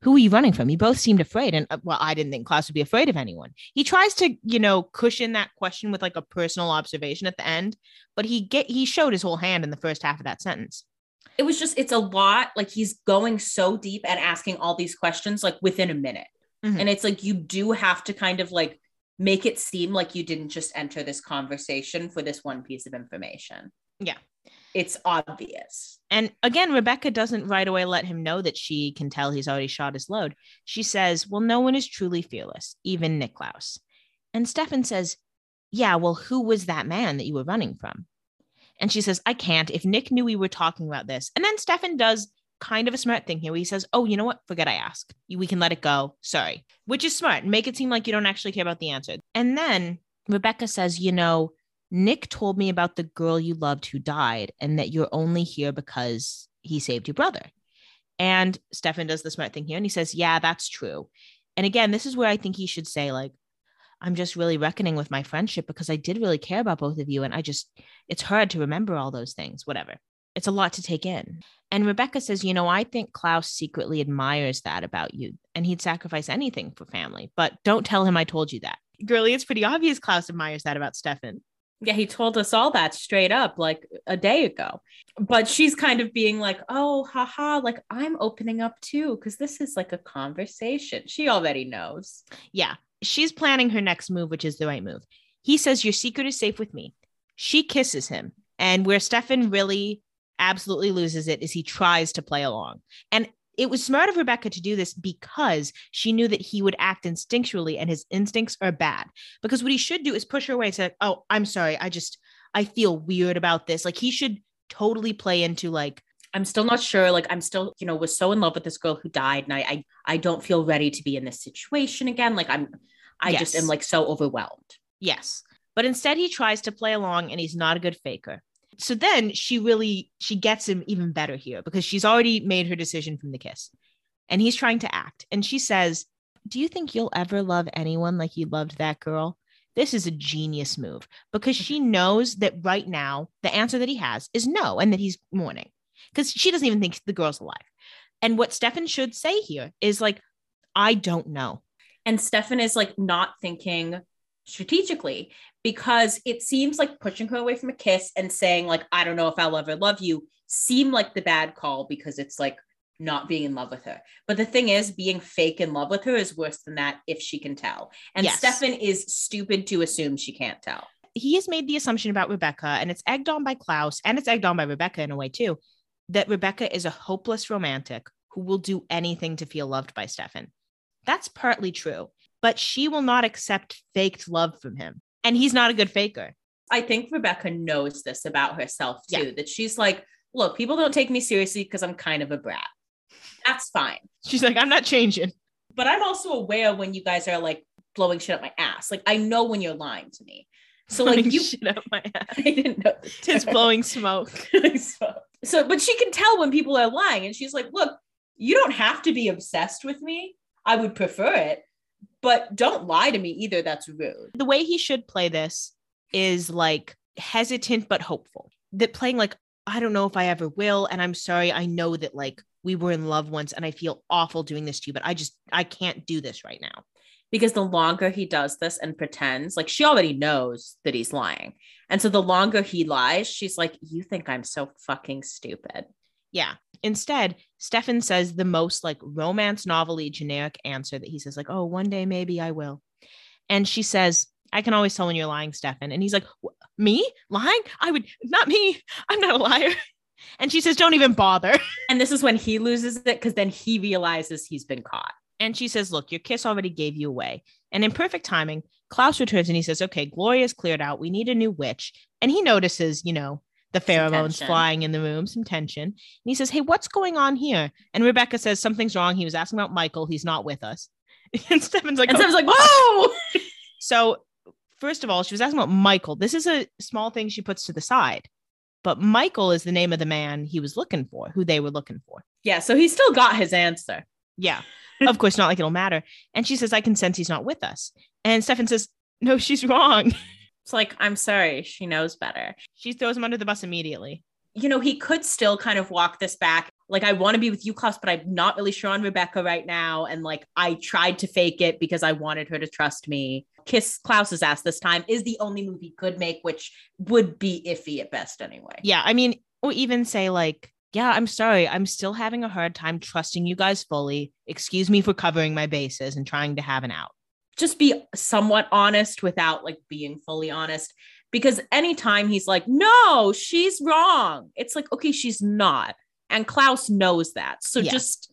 who are you running from? You both seemed afraid. And well, I didn't think Klaus would be afraid of anyone. He tries to, you know, cushion that question with like a personal observation at the end, but he showed his whole hand in the first half of that sentence. It was just, it's a lot. Like he's going so deep and asking all these questions like within a minute. Mm-hmm. And it's like, you do have to kind of like make it seem like you didn't just enter this conversation for this one piece of information. Yeah. It's obvious. And again, Rebecca doesn't right away let him know that she can tell he's already shot his load. She says, well, no one is truly fearless, even Niklaus. And Stefan says, yeah, well, who was that man that you were running from? And she says, I can't. If Nick knew we were talking about this. And then Stefan does kind of a smart thing here, where he says, oh, you know what? Forget I asked. We can let it go. Sorry. Which is smart. Make it seem like you don't actually care about the answer. And then Rebecca says, you know, Nick told me about the girl you loved who died and that you're only here because he saved your brother. And Stefan does the smart thing here and he says, yeah, that's true. And again, this is where I think he should say, like, I'm just really reckoning with my friendship because I did really care about both of you. And I just, it's hard to remember all those things, whatever. It's a lot to take in. And Rebecca says, you know, I think Klaus secretly admires that about you and he'd sacrifice anything for family, but don't tell him I told you that. Girlie, it's pretty obvious Klaus admires that about Stefan. Yeah, he told us all that straight up like a day ago. But she's kind of being like, oh, haha, like I'm opening up too, because this is like a conversation. She already knows. Yeah, she's planning her next move, which is the right move. He says, your secret is safe with me. She kisses him. And where Stefan really absolutely loses it is he tries to play along. And it was smart of Rebecca to do this because she knew that he would act instinctually and his instincts are bad, because what he should do is push her away and say, oh, I'm sorry. I feel weird about this. Like he should totally play into like, I'm still not sure. Like I'm still, you know, was so in love with this girl who died. And I don't feel ready to be in this situation again. Like I just am like so overwhelmed. Yes. But instead he tries to play along and he's not a good faker. So then she gets him even better here because she's already made her decision from the kiss and he's trying to act. And she says, do you think you'll ever love anyone like you loved that girl? This is a genius move because she knows that right now the answer that he has is no. And that he's mourning because she doesn't even think the girl's alive. And what Stefan should say here is like, I don't know. And Stefan is like not thinking strategically, because it seems like pushing her away from a kiss and saying like, I don't know if I'll ever love you seem like the bad call because it's like not being in love with her. But the thing is being fake in love with her is worse than that if she can tell. And yes. Stefan is stupid to assume she can't tell. He has made the assumption about Rebecca, and it's egged on by Klaus and it's egged on by Rebecca in a way too, that Rebecca is a hopeless romantic who will do anything to feel loved by Stefan. That's partly true, but she will not accept faked love from him. And he's not a good faker. I think Rebecca knows this about herself too, that she's like, look, people don't take me seriously because I'm kind of a brat. That's fine. She's like, I'm not changing. But I'm also aware when you guys are like blowing shit up my ass. Like I know when you're lying to me. So like you shit up my ass. I didn't know. It's blowing smoke. So, but she can tell when people are lying and she's like, look, you don't have to be obsessed with me. I would prefer it. But don't lie to me either. That's rude. The way he should play this is like hesitant, but hopeful. That playing like, I don't know if I ever will. And I'm sorry. I know that like we were in love once and I feel awful doing this to you, but I can't do this right now. Because the longer he does this and pretends, like she already knows that he's lying. And so the longer he lies, she's like, you think I'm so fucking stupid. Yeah. Instead, Stefan says the most like romance novel-y generic answer that he says like, oh, one day, maybe I will. And she says, I can always tell when you're lying, Stefan. And he's like, me lying? Not me. I'm not a liar. And she says, don't even bother. And this is when he loses it because then he realizes he's been caught. And she says, look, your kiss already gave you away. And in perfect timing, Klaus returns and he says, okay, Gloria's cleared out. We need a new witch. And he notices, you know, the pheromones flying in the room, some tension. And he says, hey, what's going on here? And Rebecca says, something's wrong. He was asking about Mikael. He's not with us. And Stefan's like, whoa. So first of all, she was asking about Mikael. This is a small thing she puts to the side. But Mikael is the name of the man he was looking for, who they were looking for. Yeah. So he still got his answer. Yeah. Of course, not like it'll matter. And she says, I can sense he's not with us. And Stefan says, no, she's wrong. It's like, I'm sorry, she knows better. She throws him under the bus immediately. You know, he could still kind of walk this back. Like, I want to be with you, Klaus, but I'm not really sure on Rebecca right now. And like, I tried to fake it because I wanted her to trust me. Kiss Klaus's ass this time is the only move he could make, which would be iffy at best anyway. Yeah, I mean, or even say like, yeah, I'm sorry. I'm still having a hard time trusting you guys fully. Excuse me for covering my bases and trying to have an out. just be somewhat honest without like being fully honest, because anytime he's like, no, she's wrong, it's like, okay, she's not. And Klaus knows that. So just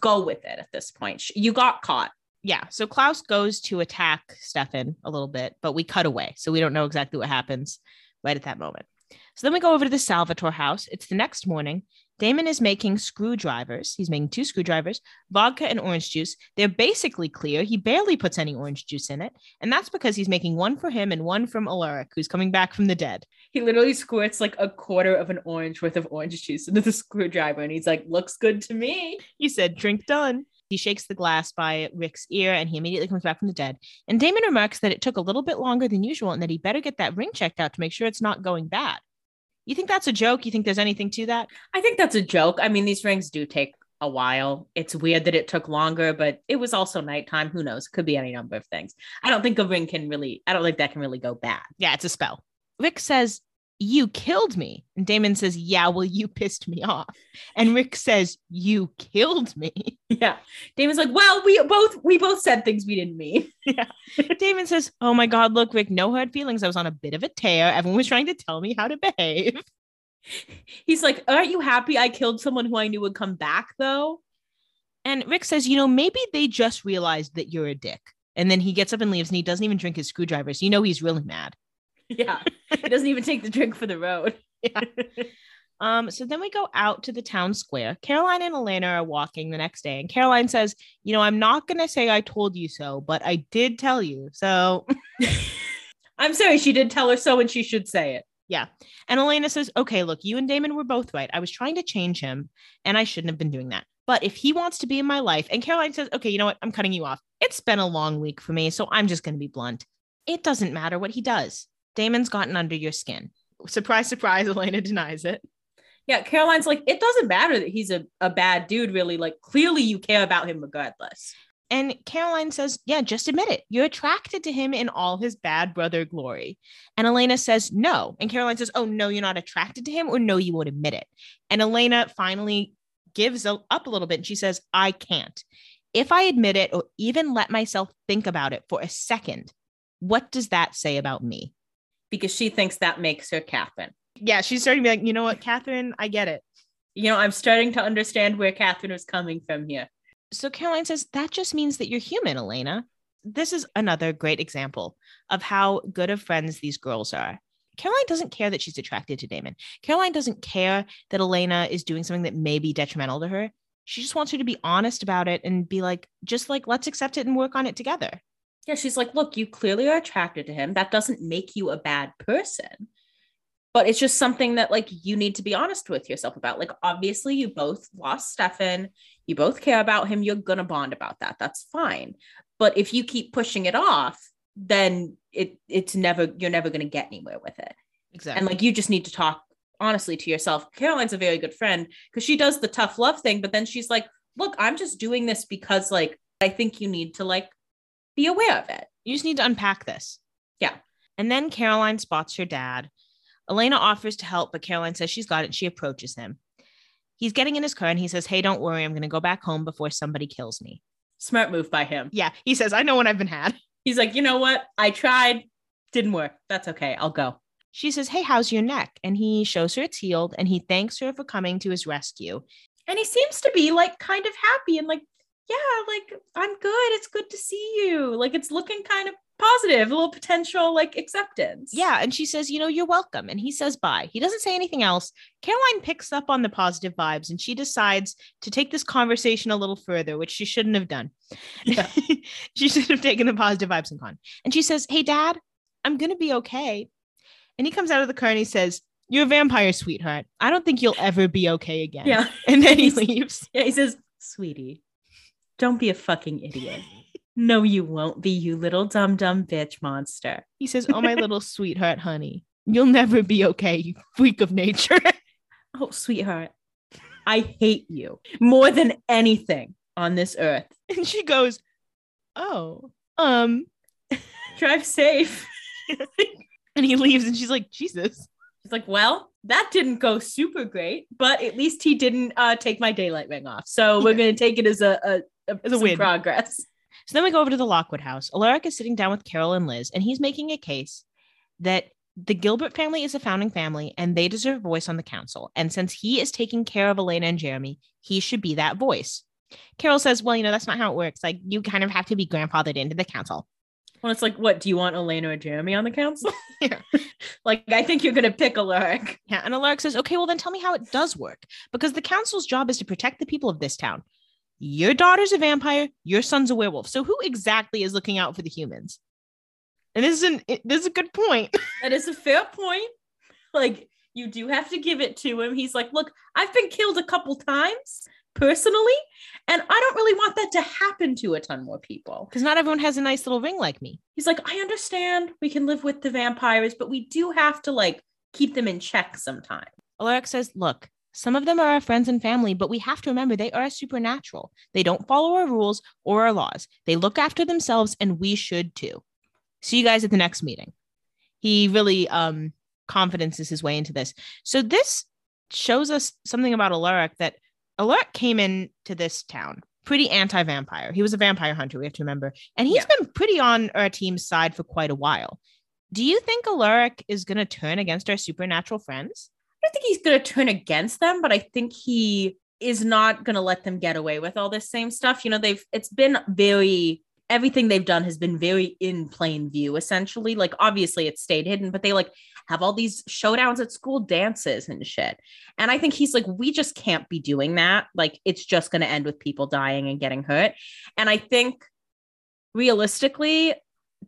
go with it at this point. You got caught. Yeah. So Klaus goes to attack Stefan a little bit, but we cut away. So we don't know exactly what happens right at that moment. So then we go over to the Salvatore house. It's the next morning. Damon is making screwdrivers. He's making 2 screwdrivers, vodka and orange juice. They're basically clear. He barely puts any orange juice in it. And that's because he's making one for him and one from Alaric, who's coming back from the dead. He literally squirts like a quarter of an orange worth of orange juice into the screwdriver. And he's like, looks good to me. He said, drink done. He shakes the glass by Rick's ear and he immediately comes back from the dead. And Damon remarks that it took a little bit longer than usual and that he better get that ring checked out to make sure it's not going bad. You think that's a joke? You think there's anything to that? I think that's a joke. I mean, these rings do take a while. It's weird that it took longer, but it was also nighttime. Who knows? It could be any number of things. I don't think that can really go bad. Yeah, it's a spell. Rick says, you killed me. And Damon says, yeah, well, you pissed me off. And Rick says, you killed me. Yeah. Damon's like, well, we both said things we didn't mean. Yeah. Damon says, oh my God, look, Rick, no hard feelings. I was on a bit of a tear. Everyone was trying to tell me how to behave. He's like, aren't you happy I killed someone who I knew would come back though? And Rick says, maybe they just realized that you're a dick. And then he gets up and leaves and he doesn't even drink his screwdrivers. He's really mad. Yeah, he doesn't even take the drink for the road. Yeah. So then we go out to the town square. Caroline and Elena are walking the next day. And Caroline says, I'm not going to say I told you so, but I did tell you. So I'm sorry, she did tell her so and she should say it. Yeah. And Elena says, okay, look, you and Damon were both right. I was trying to change him and I shouldn't have been doing that. But if he wants to be in my life, and Caroline says, okay, you know what? I'm cutting you off. It's been a long week for me, so I'm just going to be blunt. It doesn't matter what he does. Damon's gotten under your skin. Surprise, surprise, Elena denies it. Yeah, Caroline's like, it doesn't matter that he's a bad dude, really. Like, clearly you care about him regardless. And Caroline says, yeah, just admit it. You're attracted to him in all his bad brother glory. And Elena says, no. And Caroline says, oh, no, you're not attracted to him, or no, you won't admit it. And Elena finally gives up a little bit and she says, I can't. If I admit it or even let myself think about it for a second, what does that say about me? Because she thinks that makes her Catherine. Yeah, she's starting to be like, you know what, Catherine, I get it. I'm starting to understand where Catherine was coming from here. So Caroline says, that just means that you're human, Elena. This is another great example of how good of friends these girls are. Caroline doesn't care that she's attracted to Damon. Caroline doesn't care that Elena is doing something that may be detrimental to her. She just wants her to be honest about it and be like, let's accept it and work on it together. Yeah, she's like, look, you clearly are attracted to him. That doesn't make you a bad person, but it's just something that you need to be honest with yourself about. Obviously you both lost Stefan. You both care about him. You're going to bond about that. That's fine. But if you keep pushing it off, then you're never going to get anywhere with it. Exactly. And you just need to talk honestly to yourself. Caroline's a very good friend because she does the tough love thing, but then she's like, look, I'm just doing this because I think you need to be aware of it. You just need to unpack this. Yeah. And then Caroline spots her dad. Elena offers to help, but Caroline says she's got it. She approaches him. He's getting in his car and he says, hey, don't worry. I'm going to go back home before somebody kills me. Smart move by him. Yeah. He says, I know when I've been had. He's like, you know what? I tried. Didn't work. That's okay. I'll go. She says, hey, how's your neck? And he shows her it's healed and he thanks her for coming to his rescue. And he seems to be kind of happy and I'm good. It's good to see you. It's looking kind of positive, a little potential acceptance. Yeah. And she says, you're welcome. And he says, bye. He doesn't say anything else. Caroline picks up on the positive vibes and she decides to take this conversation a little further, which she shouldn't have done. Yeah. She should have taken the positive vibes and gone. And she says, hey, Dad, I'm going to be okay. And he comes out of the car and he says, you're a vampire, sweetheart. I don't think you'll ever be okay again. Yeah. And then he leaves. Yeah. He says, sweetie, don't be a fucking idiot. No, you won't be, you little dumb bitch monster. He says, oh, my little sweetheart, honey, you'll never be okay, you freak of nature. Oh, sweetheart, I hate you more than anything on this earth. And she goes, oh, drive safe. And he leaves and she's like, Jesus. She's like, well, that didn't go super great, but at least he didn't take my daylight ring off. So we're going to take it as a win. Progress. So then we go over to the Lockwood house. Alaric is sitting down with Carol and Liz, and he's making a case that the Gilbert family is a founding family and they deserve a voice on the council. And since he is taking care of Elena and Jeremy, he should be that voice. Carol says, well, you know, that's not how it works. Like, you kind of have to be grandfathered into the council. Well, it's like, what, do you want Elena and Jeremy on the council? Yeah. Like, I think you're going to pick Alaric. Yeah. And Alaric says, okay, well, then tell me how it does work. Because the council's job is to protect the people of this town. Your daughter's a vampire. Your son's a werewolf. So who exactly is looking out for the humans? And this is a good point. That is a fair point. Like, you do have to give it to him. He's like, look, I've been killed a couple times personally, and I don't really want that to happen to a ton more people. Because not everyone has a nice little ring like me. He's like, I understand we can live with the vampires, but we do have to, like, keep them in check sometime. Alaric says, look, some of them are our friends and family, but we have to remember they are supernatural. They don't follow our rules or our laws. They look after themselves, and we should too. See you guys at the next meeting. He really confidences his way into this. So this shows us something about Alaric, that Alaric came into this town pretty anti-vampire. He was a vampire hunter, we have to remember. And he's been pretty on our team's side for quite a while. Do you think Alaric is going to turn against our supernatural friends? I don't think he's going to turn against them, but I think he is not going to let them get away with all this same stuff. You know, everything they've done has been very in plain view, essentially. Like, obviously it's stayed hidden, but they like have all these showdowns at school dances and shit. And I think he's like, we just can't be doing that. Like, it's just going to end with people dying and getting hurt. And I think realistically,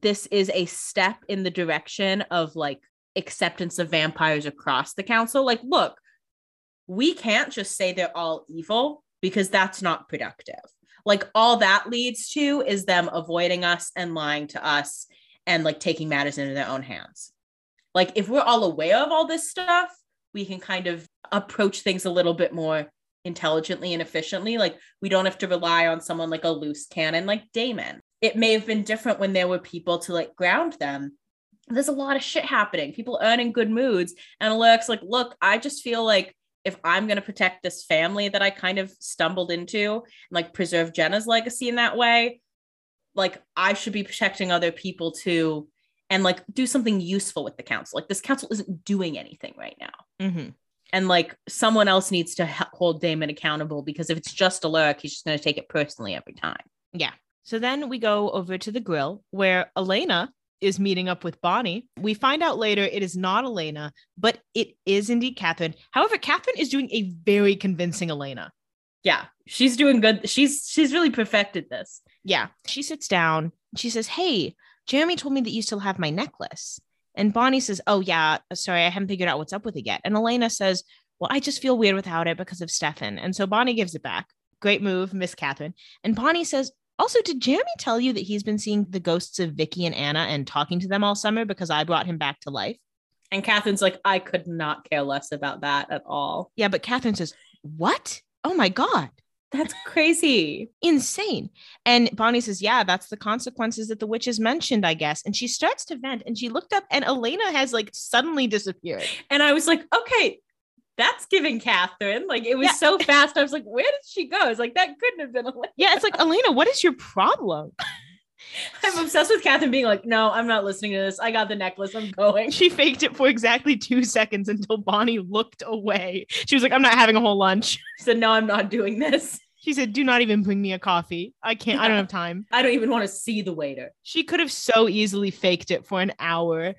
this is a step in the direction of like acceptance of vampires across the council. Like, look, we can't just say they're all evil because that's not productive. Like, all that leads to is them avoiding us and lying to us and like taking matters into their own hands. Like, if we're all aware of all this stuff, we can kind of approach things a little bit more intelligently and efficiently. Like, we don't have to rely on someone like a loose cannon like Damon. It may have been different when there were people to like ground them. There's a lot of shit happening. People aren't in good moods. And Alaric's like, look, I just feel like if I'm going to protect this family that I kind of stumbled into and like preserve Jenna's legacy in that way, like I should be protecting other people too and like do something useful with the council. Like, this council isn't doing anything right now. Mm-hmm. And like someone else needs to hold Damon accountable, because if it's just Alaric, he's just going to take it personally every time. Yeah. So then we go over to the grill where Elena is meeting up with Bonnie. We find out later it is not Elena, but it is indeed Catherine. However, Catherine is doing a very convincing Elena. Yeah, she's doing good. She's really perfected this. Yeah. She sits down. She says, hey, Jeremy told me that you still have my necklace. And Bonnie says, oh yeah, sorry, I haven't figured out what's up with it yet. And Elena says, well, I just feel weird without it because of Stefan. And so Bonnie gives it back. Great move, Miss Catherine. And Bonnie says, also, did Jeremy tell you that he's been seeing the ghosts of Vicky and Anna and talking to them all summer because I brought him back to life? And Catherine's like, I could not care less about that at all. Yeah, but Catherine says, what? Oh my God. That's crazy. Insane. And Bonnie says, yeah, that's the consequences that the witches mentioned, I guess. And she starts to vent, and she looked up and Elena has like suddenly disappeared. And I was like, okay, that's giving Catherine. Like, it was so fast. I was like, where did she go? I was like, that couldn't have been Elena. Yeah, it's like, Elena, what is your problem? I'm obsessed with Catherine being like, no, I'm not listening to this. I got the necklace. I'm going. She faked it for exactly 2 seconds until Bonnie looked away. She was like, I'm not having a whole lunch. She said, no, I'm not doing this. She said, do not even bring me a coffee. I can't. I don't have time. I don't even want to see the waiter. She could have so easily faked it for an hour,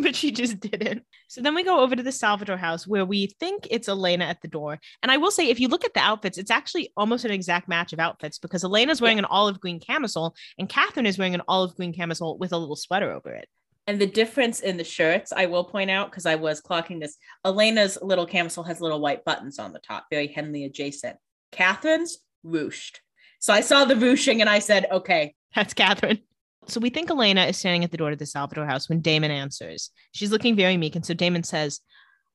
but she just didn't. So then we go over to the Salvatore house where we think it's Elena at the door. And I will say, if you look at the outfits, it's actually almost an exact match of outfits, because Elena's wearing an olive green camisole and Catherine is wearing an olive green camisole with a little sweater over it. And the difference in the shirts, I will point out, because I was clocking this, Elena's little camisole has little white buttons on the top, very Henley adjacent. Catherine's ruched. So I saw the ruching and I said, okay, that's Catherine. So we think Elena is standing at the door to the Salvatore house when Damon answers. She's looking very meek. And so Damon says,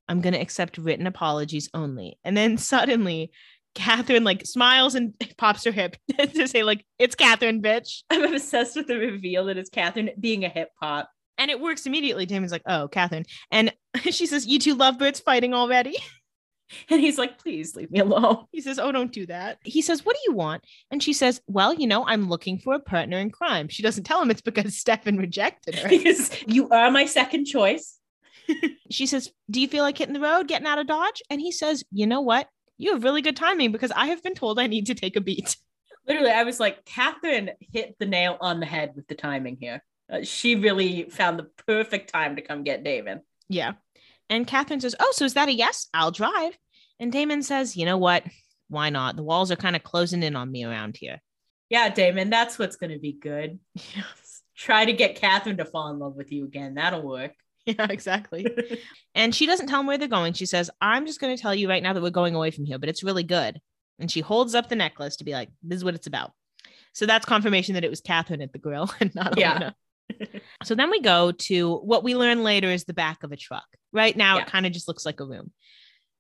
I'm going to accept written apologies only. And then suddenly Catherine like smiles and pops her hip to say like, it's Catherine, bitch. I'm obsessed with the reveal that it's Catherine being a hip hop. And it works immediately. Damon's like, oh, Catherine. And she says, you two lovebirds fighting already. And he's like, please leave me alone. He says, oh, don't do that. He says, what do you want? And she says, well, you know, I'm looking for a partner in crime. She doesn't tell him it's because Stefan rejected her. Because you are my second choice. She says, do you feel like hitting the road, getting out of Dodge? And he says, you know what? You have really good timing because I have been told I need to take a beat. Literally, I was like, Catherine hit the nail on the head with the timing here. She really found the perfect time to come get Damon. Yeah. And Catherine says, oh, so is that a yes? I'll drive. And Damon says, you know what? Why not? The walls are kind of closing in on me around here. Yeah, Damon, that's what's going to be good. Yes. Try to get Catherine to fall in love with you again. That'll work. Yeah, exactly. And she doesn't tell him where they're going. She says, I'm just going to tell you right now that we're going away from here, but it's really good. And she holds up the necklace to be like, this is what it's about. So that's confirmation that it was Catherine at the grill and not Elena. So then we go to what we learn later is the back of a truck. Right now, it kind of just looks like a room.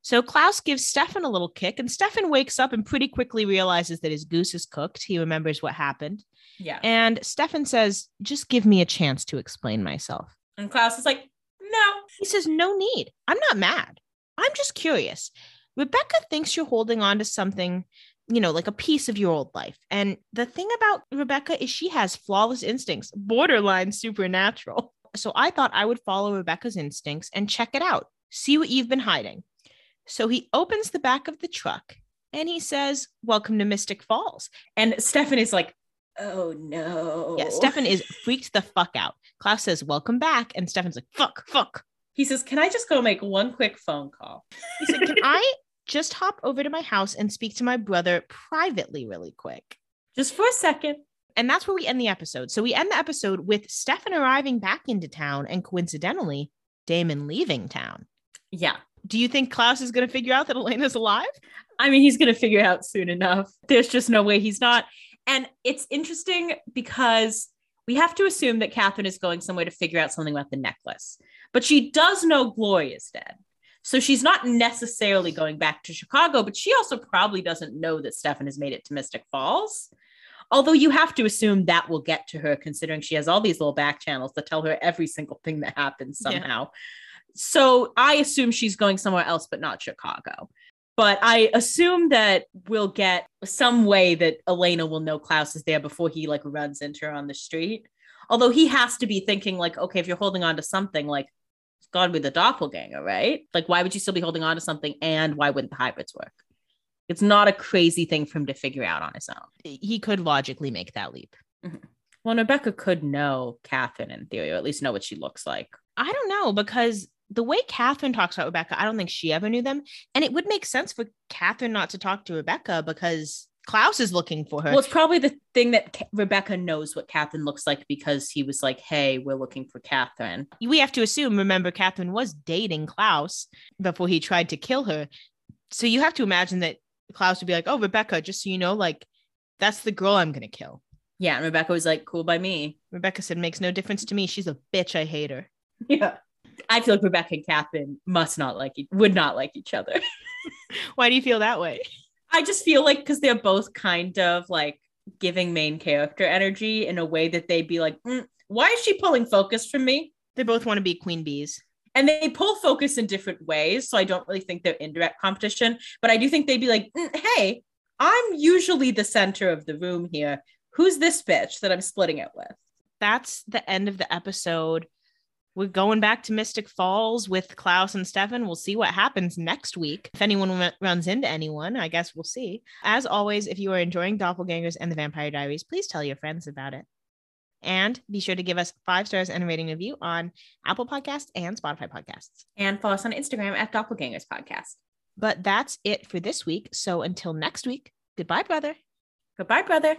So Klaus gives Stefan a little kick and Stefan wakes up and pretty quickly realizes that his goose is cooked. He remembers what happened. Yeah. And Stefan says, just give me a chance to explain myself. And Klaus is like, no. He says, no need. I'm not mad. I'm just curious. Rebecca thinks you're holding on to something, you know, like a piece of your old life. And the thing about Rebecca is she has flawless instincts, borderline supernatural. So I thought I would follow Rebecca's instincts and check it out. See what you've been hiding. So he opens the back of the truck and he says, welcome to Mystic Falls. And Stefan is like, oh no. Yeah, Stefan is freaked the fuck out. Klaus says, welcome back. And Stefan's like, fuck. He says, can I just go make one quick phone call? He said, can I just hop over to my house and speak to my brother privately really quick? Just for a second. And that's where we end the episode. So we end the episode with Stefan arriving back into town and coincidentally, Damon leaving town. Yeah. Do you think Klaus is going to figure out that Elena's alive? I mean, he's going to figure out soon enough. There's just no way he's not. And it's interesting because we have to assume that Catherine is going somewhere to figure out something about the necklace, but she does know Gloria's dead. So she's not necessarily going back to Chicago, but she also probably doesn't know that Stefan has made it to Mystic Falls. Although you have to assume that will get to her considering she has all these little back channels that tell her every single thing that happens somehow. Yeah. So I assume she's going somewhere else, but not Chicago. But I assume that we'll get some way that Elena will know Klaus is there before he like runs into her on the street. Although he has to be thinking like, okay, if you're holding on to something, like it's gone with the doppelganger, right? Like, why would you still be holding on to something? And why wouldn't the hybrids work? It's not a crazy thing for him to figure out on his own. He could logically make that leap. Mm-hmm. Well, Rebecca could know Catherine in theory, or at least know what she looks like. I don't know, because the way Catherine talks about Rebecca, I don't think she ever knew them. And it would make sense for Catherine not to talk to Rebecca because Klaus is looking for her. Well, it's probably the thing that Rebecca knows what Catherine looks like because he was like, hey, we're looking for Catherine. We have to assume, remember, Catherine was dating Klaus before he tried to kill her. So you have to imagine that Klaus would be like, oh, Rebecca, just so you know, like, that's the girl I'm going to kill. Yeah. And Rebecca was like, cool by me. Rebecca said, makes no difference to me. She's a bitch. I hate her. Yeah. I feel like Rebecca and Catherine would not like each other. Why do you feel that way? I just feel like because they're both kind of like giving main character energy in a way that they'd be like, why is she pulling focus from me? They both want to be queen bees. And they pull focus in different ways. So I don't really think they're indirect competition, but I do think they'd be like, hey, I'm usually the center of the room here. Who's this bitch that I'm splitting it with? That's the end of the episode. We're going back to Mystic Falls with Klaus and Stefan. We'll see what happens next week. If anyone runs into anyone, I guess we'll see. As always, if you are enjoying Doppelgangers and the Vampire Diaries, please tell your friends about it. And be sure to give us 5 stars and a rating review on Apple Podcasts and Spotify Podcasts. And follow us on Instagram at Doppelgangers Podcast. But that's it for this week. So until next week, goodbye, brother. Goodbye, brother.